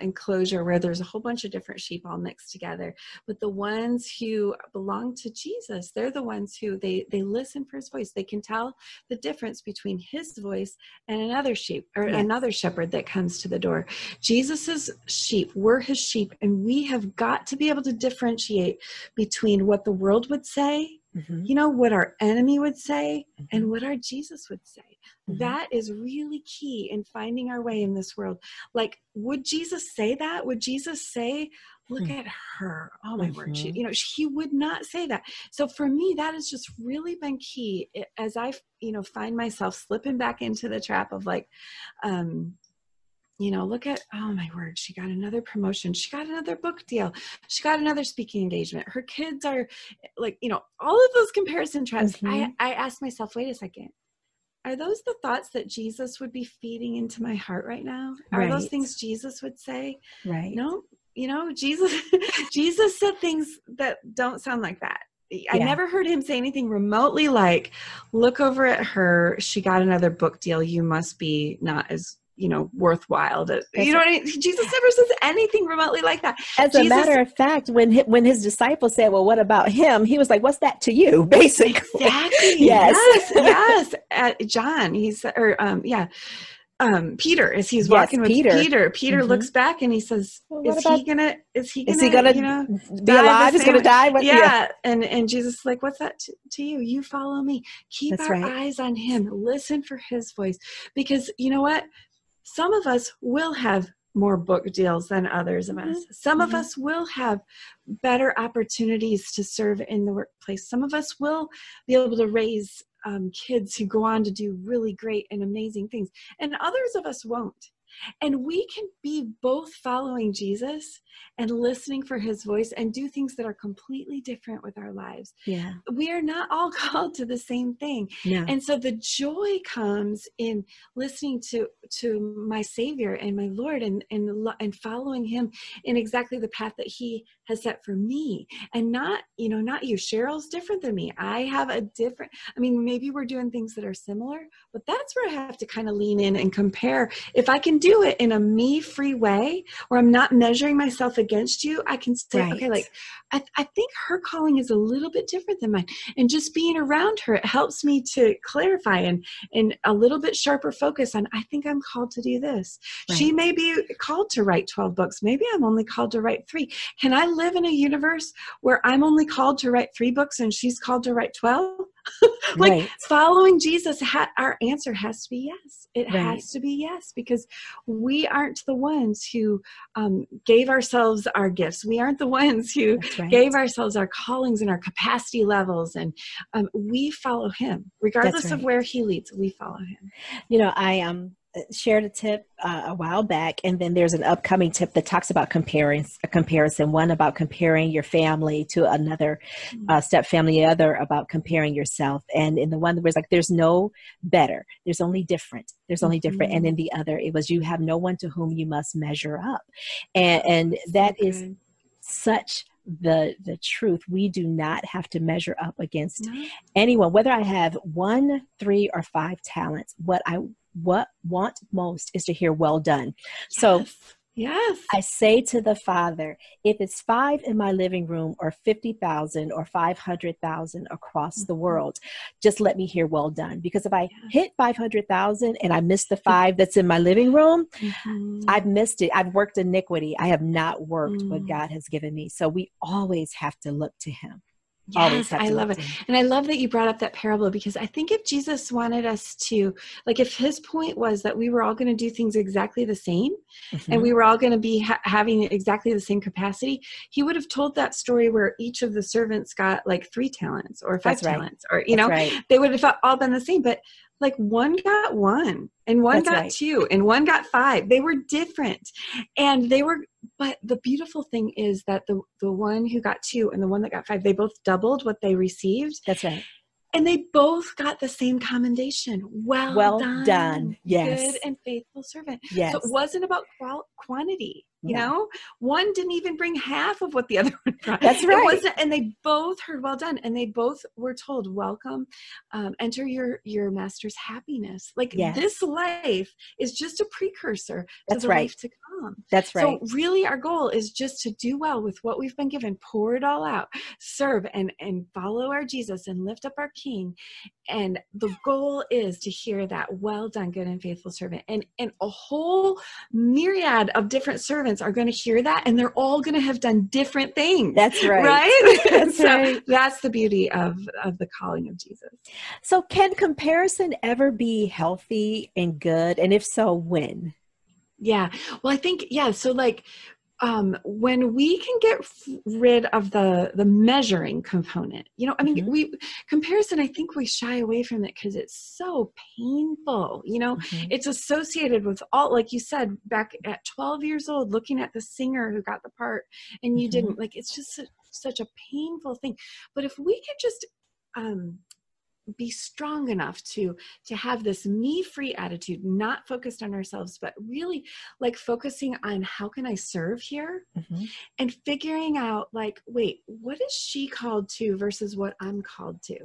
enclosure where there's a whole bunch of different sheep all mixed together, but the ones who belong to Jesus, they're the ones who they listen for his voice. They can tell the difference between his voice and another sheep or another shepherd that comes to the door. Jesus's sheep, we're his sheep, and we have got to be able to differentiate between what the world would say, you know, what our enemy would say, and what our Jesus would say. That is really key in finding our way in this world. Like, would Jesus say that? Would Jesus say, look at her, oh my word, she, you know, he would not say that. So for me, that has just really been key as I, you know, find myself slipping back into the trap of like, you know, look at, oh my word, she got another promotion. She got another book deal. She got another speaking engagement. Her kids are like, you know, all of those comparison traps. I asked myself, wait a second, are those the thoughts that Jesus would be feeding into my heart right now? Are those things Jesus would say? Right. No, you know, Jesus said things that don't sound like that. I never heard him say anything remotely like, look over at her. She got another book deal. You must be not as, you know, worthwhile. You know what I mean? Jesus never says anything remotely like that. As a matter of fact, when his disciples said, well, what about him? He was like, what's that to you? Basically. Exactly. Yes. Yes. John, Peter, as he's walking with Peter looks back and he says, well, is he gonna you know, be alive? Is he gonna die? And Jesus is like, what's that to you? You follow me. Keep our eyes on him. Listen for his voice, because you know what? some of us will have more book deals than others of us. Some of us will have better opportunities to serve in the workplace. Some of us will be able to raise kids who go on to do really great and amazing things. And others of us won't. And we can be both following Jesus and listening for his voice and do things that are completely different with our lives. Yeah. We are not all called to the same thing. Yeah. And so the joy comes in listening to my Savior and my Lord and following him in exactly the path that he has set for me, and not you. Cheryl's different than me. I have a different, maybe we're doing things that are similar, but that's where I have to kind of lean in and compare. If I can do it in a me-free way where I'm not measuring myself against you, I can say, right, okay, like, I think her calling is a little bit different than mine. And just being around her, it helps me to clarify and a little bit sharper focus on, I think I'm called to do this. Right. She may be called to write 12 books. Maybe I'm only called to write 3. Can I live in a universe where I'm only called to write 3 books and she's called to write 12? Like, right, following Jesus, our answer has to be yes. It right. has to be yes, because we aren't the ones who gave ourselves our gifts. We aren't the ones who right. gave ourselves our callings and our capacity levels. And we follow him regardless right. of where he leads. We follow him. You know, I shared a tip a while back, and then there's an upcoming tip that talks about comparison. One about comparing your family to another step family, the other about comparing yourself. And in the one where it's like, there's no better, there's only different, And in the other, it was, you have no one to whom you must measure up. And that is such the truth. We do not have to measure up against anyone, whether I have 1, 3, or 5 talents. What want most is to hear, well done. Yes. So yes, I say to the Father, if it's 5 in my living room or 50,000 or 500,000 across the world, just let me hear, well done. Because if I hit 500,000 and I miss the 5 that's in my living room, I've missed it. I've worked iniquity. I have not worked what God has given me. So we always have to look to him. Yes, I love it. And I love that you brought up that parable, because I think if Jesus wanted us to, like, if his point was that we were all going to do things exactly the same and we were all going to be having exactly the same capacity, he would have told that story where each of the servants got like 3 talents or 5 talents, or, you know, they would have all been the same. But like, one got 1 and one got 2 and one got 5. They were different, and they were, but the beautiful thing is that the one who got 2 and the one that got 5, they both doubled what they received. That's right. And they both got the same commendation. Well done. Yes. Good and faithful servant. Yes. So it wasn't about quantity. You know, one didn't even bring half of what the other one brought. That's right. It wasn't, and they both heard, well done. And they both were told, welcome, enter your master's happiness. Like, this life is just a precursor to the life to come. That's right. So really our goal is just to do well with what we've been given, pour it all out, serve and follow our Jesus and lift up our King. And the goal is to hear that, well done, good and faithful servant. And a whole myriad of different servants are going to hear that, and they're all going to have done different things. That's right. Right? That's right. That's the beauty of the calling of Jesus. So can comparison ever be healthy and good? And if so, when? Yeah. Well, I think, so like, when we can get rid of the measuring component, you know, I mean, comparison, I think we shy away from it because it's so painful, you know, it's associated with all, like you said, back at 12 years old, looking at the singer who got the part and you didn't, like, it's just such a painful thing. But if we could just, be strong enough to have this me-free attitude, not focused on ourselves, but really like focusing on how can I serve here and figuring out like, wait, what is she called to versus what I'm called to?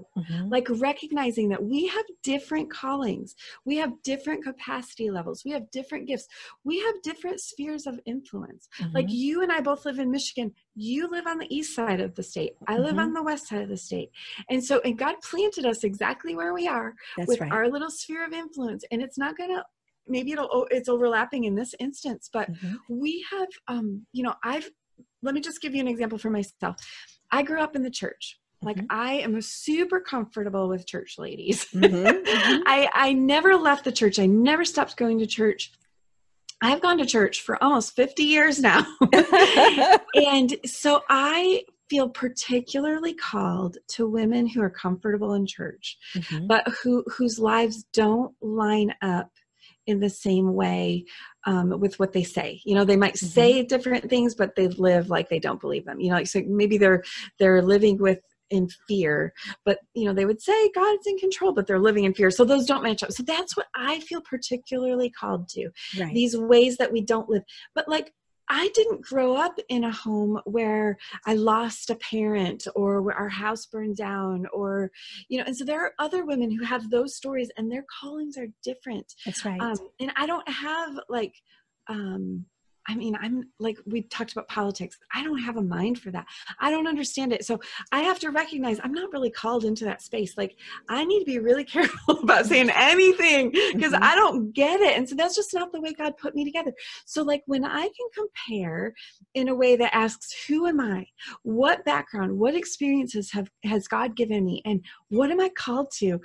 Like recognizing that we have different callings. We have different capacity levels. We have different gifts. We have different spheres of influence. Like you and I both live in Michigan. You live on the east side of the state. I live on the west side of the state. And so, and God planted us exactly where we are with our little sphere of influence. And it's not going to, maybe it's overlapping in this instance, but we have, you know, let me just give you an example for myself. I grew up in the church. Like I am super comfortable with church ladies. I never left the church. I never stopped going to church. I've gone to church for almost 50 years now. And so I feel particularly called to women who are comfortable in church, mm-hmm. but whose lives don't line up in the same way with what they say. You know, they might mm-hmm. say different things, but they live like they don't believe them. You know, like, so maybe they're living in fear, but you know, they would say God's in control, but they're living in fear. So those don't match up. So that's what I feel particularly called to, right. These ways that we don't live. But like, I didn't grow up in a home where I lost a parent or where our house burned down or, you know, and so there are other women who have those stories and their callings are different. That's right. And I don't have like, I mean, I'm like, we talked about politics. I don't have a mind for that. I don't understand it. So I have to recognize I'm not really called into that space. Like I need to be really careful about saying anything because mm-hmm. I don't get it. And so that's just not the way God put me together. So like when I can compare in a way that asks, who am I? What background, what experiences has God given me? And what am I called to?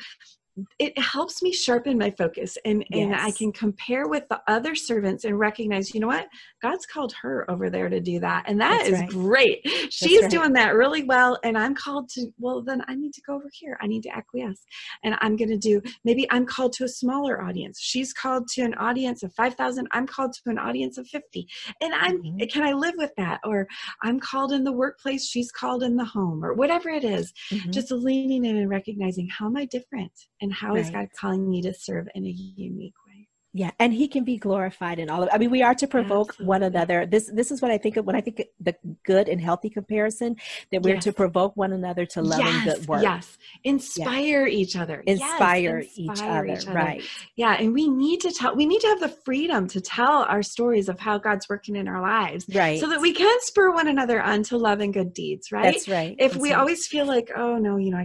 It helps me sharpen my focus and I can compare with the other servants and recognize, you know what, God's called her over there to do that. And that's great. She's doing that really well. And I'm called to, well, then I need to go over here. I need to acquiesce and I'm going to do, maybe I'm called to a smaller audience. She's called to an audience of 5,000. I'm called to an audience of 50 and mm-hmm. can I live with that? Or I'm called in the workplace. She's called in the home or whatever it is, mm-hmm. just leaning in and recognizing how am I different? And how is God calling me to serve in a unique way? Yeah. And he can be glorified in all of it. I mean, we are to provoke Absolutely. One another. This is what I think of when I think the good and healthy comparison, that we're to provoke one another to love and good work. Yes. Inspire each other. Inspire each other. Right. Yeah. And we need to have the freedom to tell our stories of how God's working in our lives. Right. So that we can spur one another on to love and good deeds. Right. That's right. If we always feel like, oh no, you know,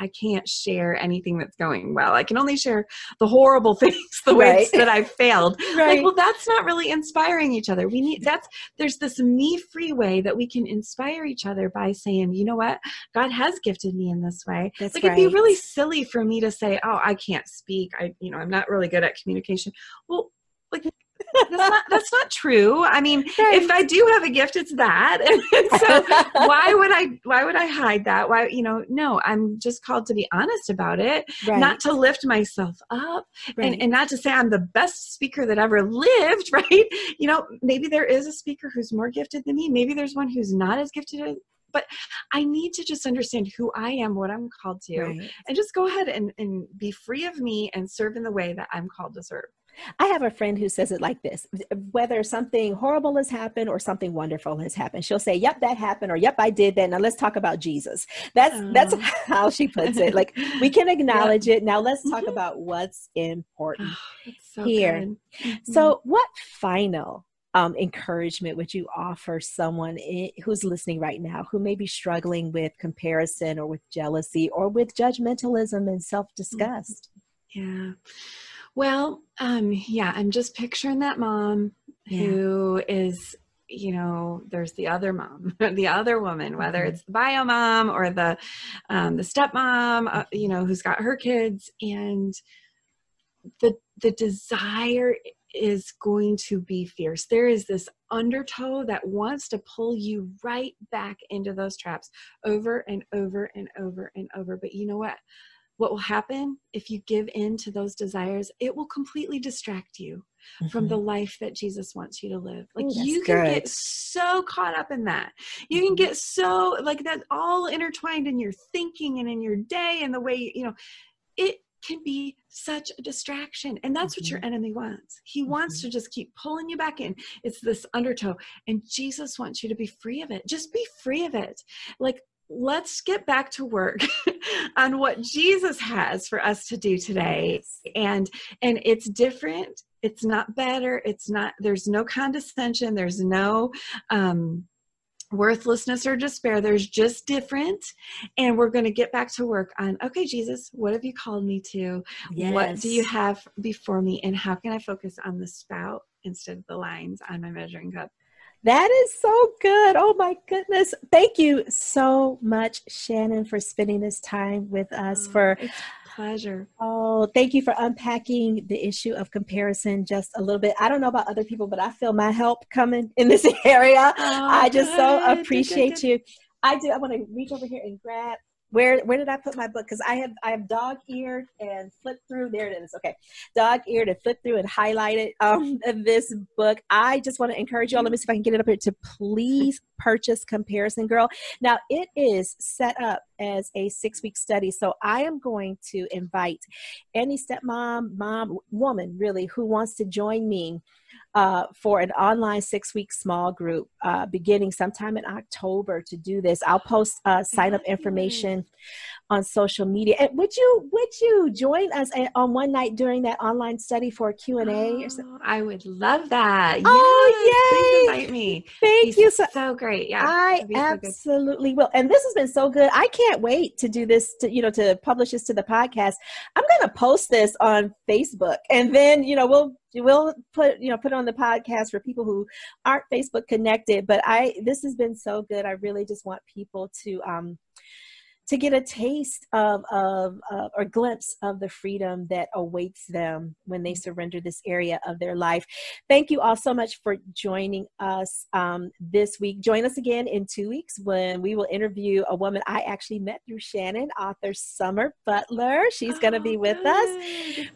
I can't share anything that's going well. I can only share the horrible things, the ways that I failed. Right. Like, well, that's not really inspiring each other. There's this me-free way that we can inspire each other by saying, you know what, God has gifted me in this way. That's like, it'd be really silly for me to say, oh, I can't speak. I'm not really good at communication. Well, like, that's not true. I mean, if I do have a gift, it's that. And so why would I hide that? Why, you know, no, I'm just called to be honest about it, not to lift myself up and not to say I'm the best speaker that ever lived. Right. You know, maybe there is a speaker who's more gifted than me. Maybe there's one who's not as gifted as, but I need to just understand who I am, what I'm called to, and just go ahead and be free of me and serve in the way that I'm called to serve. I have a friend who says it like this, whether something horrible has happened or something wonderful has happened, she'll say, yep, that happened, or yep, I did that. Now let's talk about Jesus. That's how she puts it. Like, we can acknowledge it. Now let's talk about what's important here. Mm-hmm. So what final encouragement would you offer someone who's listening right now, who may be struggling with comparison or with jealousy or with judgmentalism and self-disgust? Yeah. Well, I'm just picturing that mom who is, you know, there's the other mom, the other woman, whether it's the bio mom or the stepmom, you know, who's got her kids, and the desire is going to be fierce. There is this undertow that wants to pull you right back into those traps over and over and over and over. But you know what? What will happen if you give in to those desires? It will completely distract you from the life that Jesus wants you to live. Like, you can get so caught up in that. You can get so, like, that's all intertwined in your thinking and in your day and the way, you know, it can be such a distraction. And that's what your enemy wants. He wants to just keep pulling you back in. It's this undertow. And Jesus wants you to be free of it. Just be free of it. Like, let's get back to work on what Jesus has for us to do today. And it's different. It's not better. It's not, there's no condescension. There's no, worthlessness or despair. There's just different. And we're going to get back to work on, okay, Jesus, what have you called me to? Yes. What do you have before me? And how can I focus on the spout instead of the lines on my measuring cup? That is so good. Oh my goodness. Thank you so much, Shannon, for spending this time with us, for pleasure. Oh, thank you for unpacking the issue of comparison just a little bit. I don't know about other people, but I feel my help coming in this area. Oh, I just so appreciate you. I do. I want to reach over here and grab. Where did I put my book? Because I have dog-eared and flipped through. There it is. Okay. Dog-eared and flipped through and highlighted this book. I just want to encourage you all. Let me see if I can get it up here to please purchase Comparison Girl. Now, it is set up as a 6-week study. So I am going to invite any stepmom, mom, woman really who wants to join me for an online 6-week small group beginning sometime in October to do this. I'll post sign up information on social media. And would you join us on one night during that online study for a Q&A or something? I would love that. Oh, yes, yay. Please invite me. Thank you. So great. Yeah. I absolutely will. And this has been so good. I can't wait to do this, to publish this to the podcast. I'm going to post this on Facebook and then, we'll put on the podcast for people who aren't Facebook connected, but this has been so good. I really just want people to get a taste of or glimpse of the freedom that awaits them when they surrender this area of their life. Thank you all so much for joining us this week. Join us again in 2 weeks when we will interview a woman I actually met through Shannon, author Summer Butler. She's going to be with us.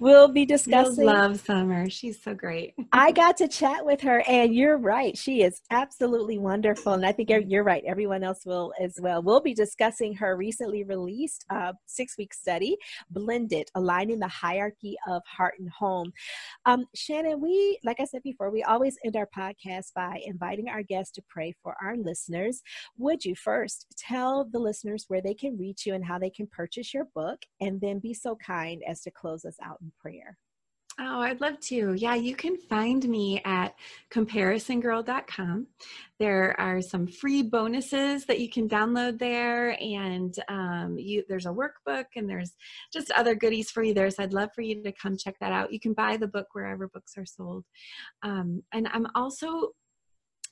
We'll be discussing. I love Summer. She's so great. I got to chat with her, and you're right. She is absolutely wonderful, and I think you're right. Everyone else will as well. We'll be discussing her recently released 6-week study, Blended, Aligning the Hierarchy of Heart and Home. Shannon, like I said before, we always end our podcast by inviting our guests to pray for our listeners. Would you first tell the listeners where they can reach you and how they can purchase your book, and then be so kind as to close us out in prayer? Oh, I'd love to. Yeah, you can find me at ComparisonGirl.com. There are some free bonuses that you can download there, and there's a workbook, and there's just other goodies for you there, so I'd love for you to come check that out. You can buy the book wherever books are sold. And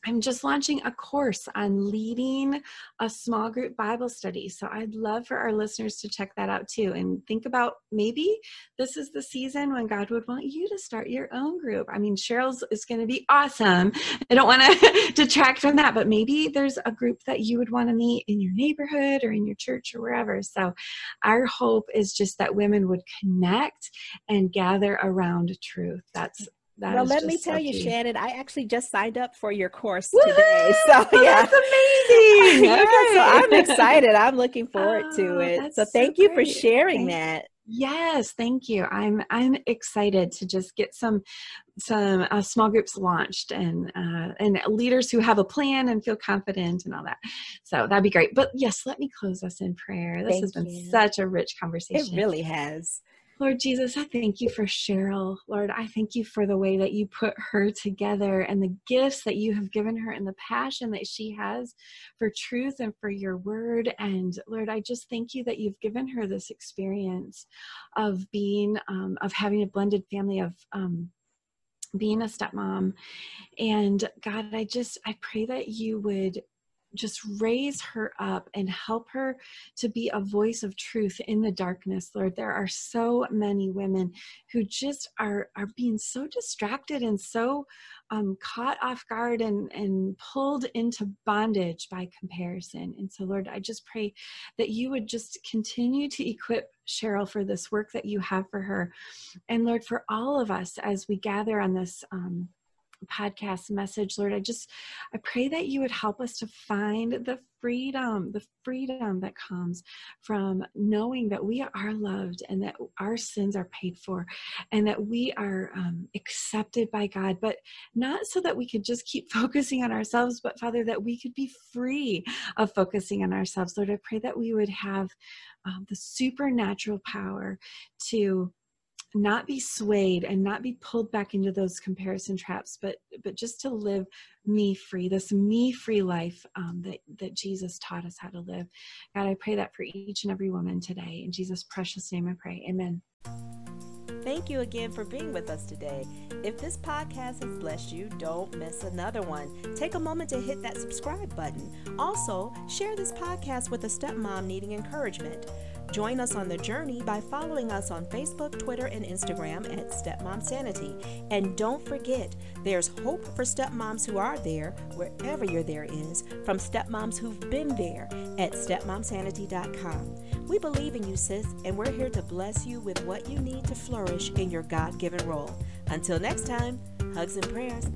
I'm just launching a course on leading a small group Bible study. So I'd love for our listeners to check that out too, and think about maybe this is the season when God would want you to start your own group. I mean, Cheryl's is going to be awesome. I don't want to detract from that, but maybe there's a group that you would want to meet in your neighborhood or in your church or wherever. So our hope is just that women would connect and gather around truth. Well, let me tell you, Shannon, I actually just signed up for your course today. So yeah, that's amazing. Yeah, so I'm excited. I'm looking forward to it. So thank you for sharing that. Yes, thank you. I'm excited to just get some small groups launched and leaders who have a plan and feel confident and all that. So that'd be great. But yes, let me close us in prayer. This has been such a rich conversation. It really has. Lord Jesus, I thank you for Cheryl. Lord, I thank you for the way that you put her together and the gifts that you have given her and the passion that she has for truth and for your word. And Lord, I just thank you that you've given her this experience of having a blended family, of being a stepmom. And God, I pray that you would just raise her up and help her to be a voice of truth in the darkness, Lord. There are so many women who just are being so distracted and so caught off guard and pulled into bondage by comparison. And so, Lord, I just pray that you would just continue to equip Cheryl for this work that you have for her. And Lord, for all of us as we gather on this podcast message, Lord, I pray that you would help us to find the freedom that comes from knowing that we are loved and that our sins are paid for and that we are accepted by God, but not so that we could just keep focusing on ourselves, but Father, that we could be free of focusing on ourselves. Lord, I pray that we would have the supernatural power to not be swayed and not be pulled back into those comparison traps, but just to live me free life that Jesus taught us how to live. God, I pray that for each and every woman today. In Jesus' precious name I pray. Amen. Thank you again for being with us today. If this podcast has blessed you, don't miss another one. Take a moment to hit that subscribe button. Also, share this podcast with a stepmom needing encouragement. Join us on the journey by following us on Facebook, Twitter, and Instagram at Stepmom Sanity. And don't forget, there's hope for stepmoms who are there, wherever your there is, from stepmoms who've been there at stepmomsanity.com. We believe in you, sis, and we're here to bless you with what you need to flourish in your God-given role. Until next time, hugs and prayers.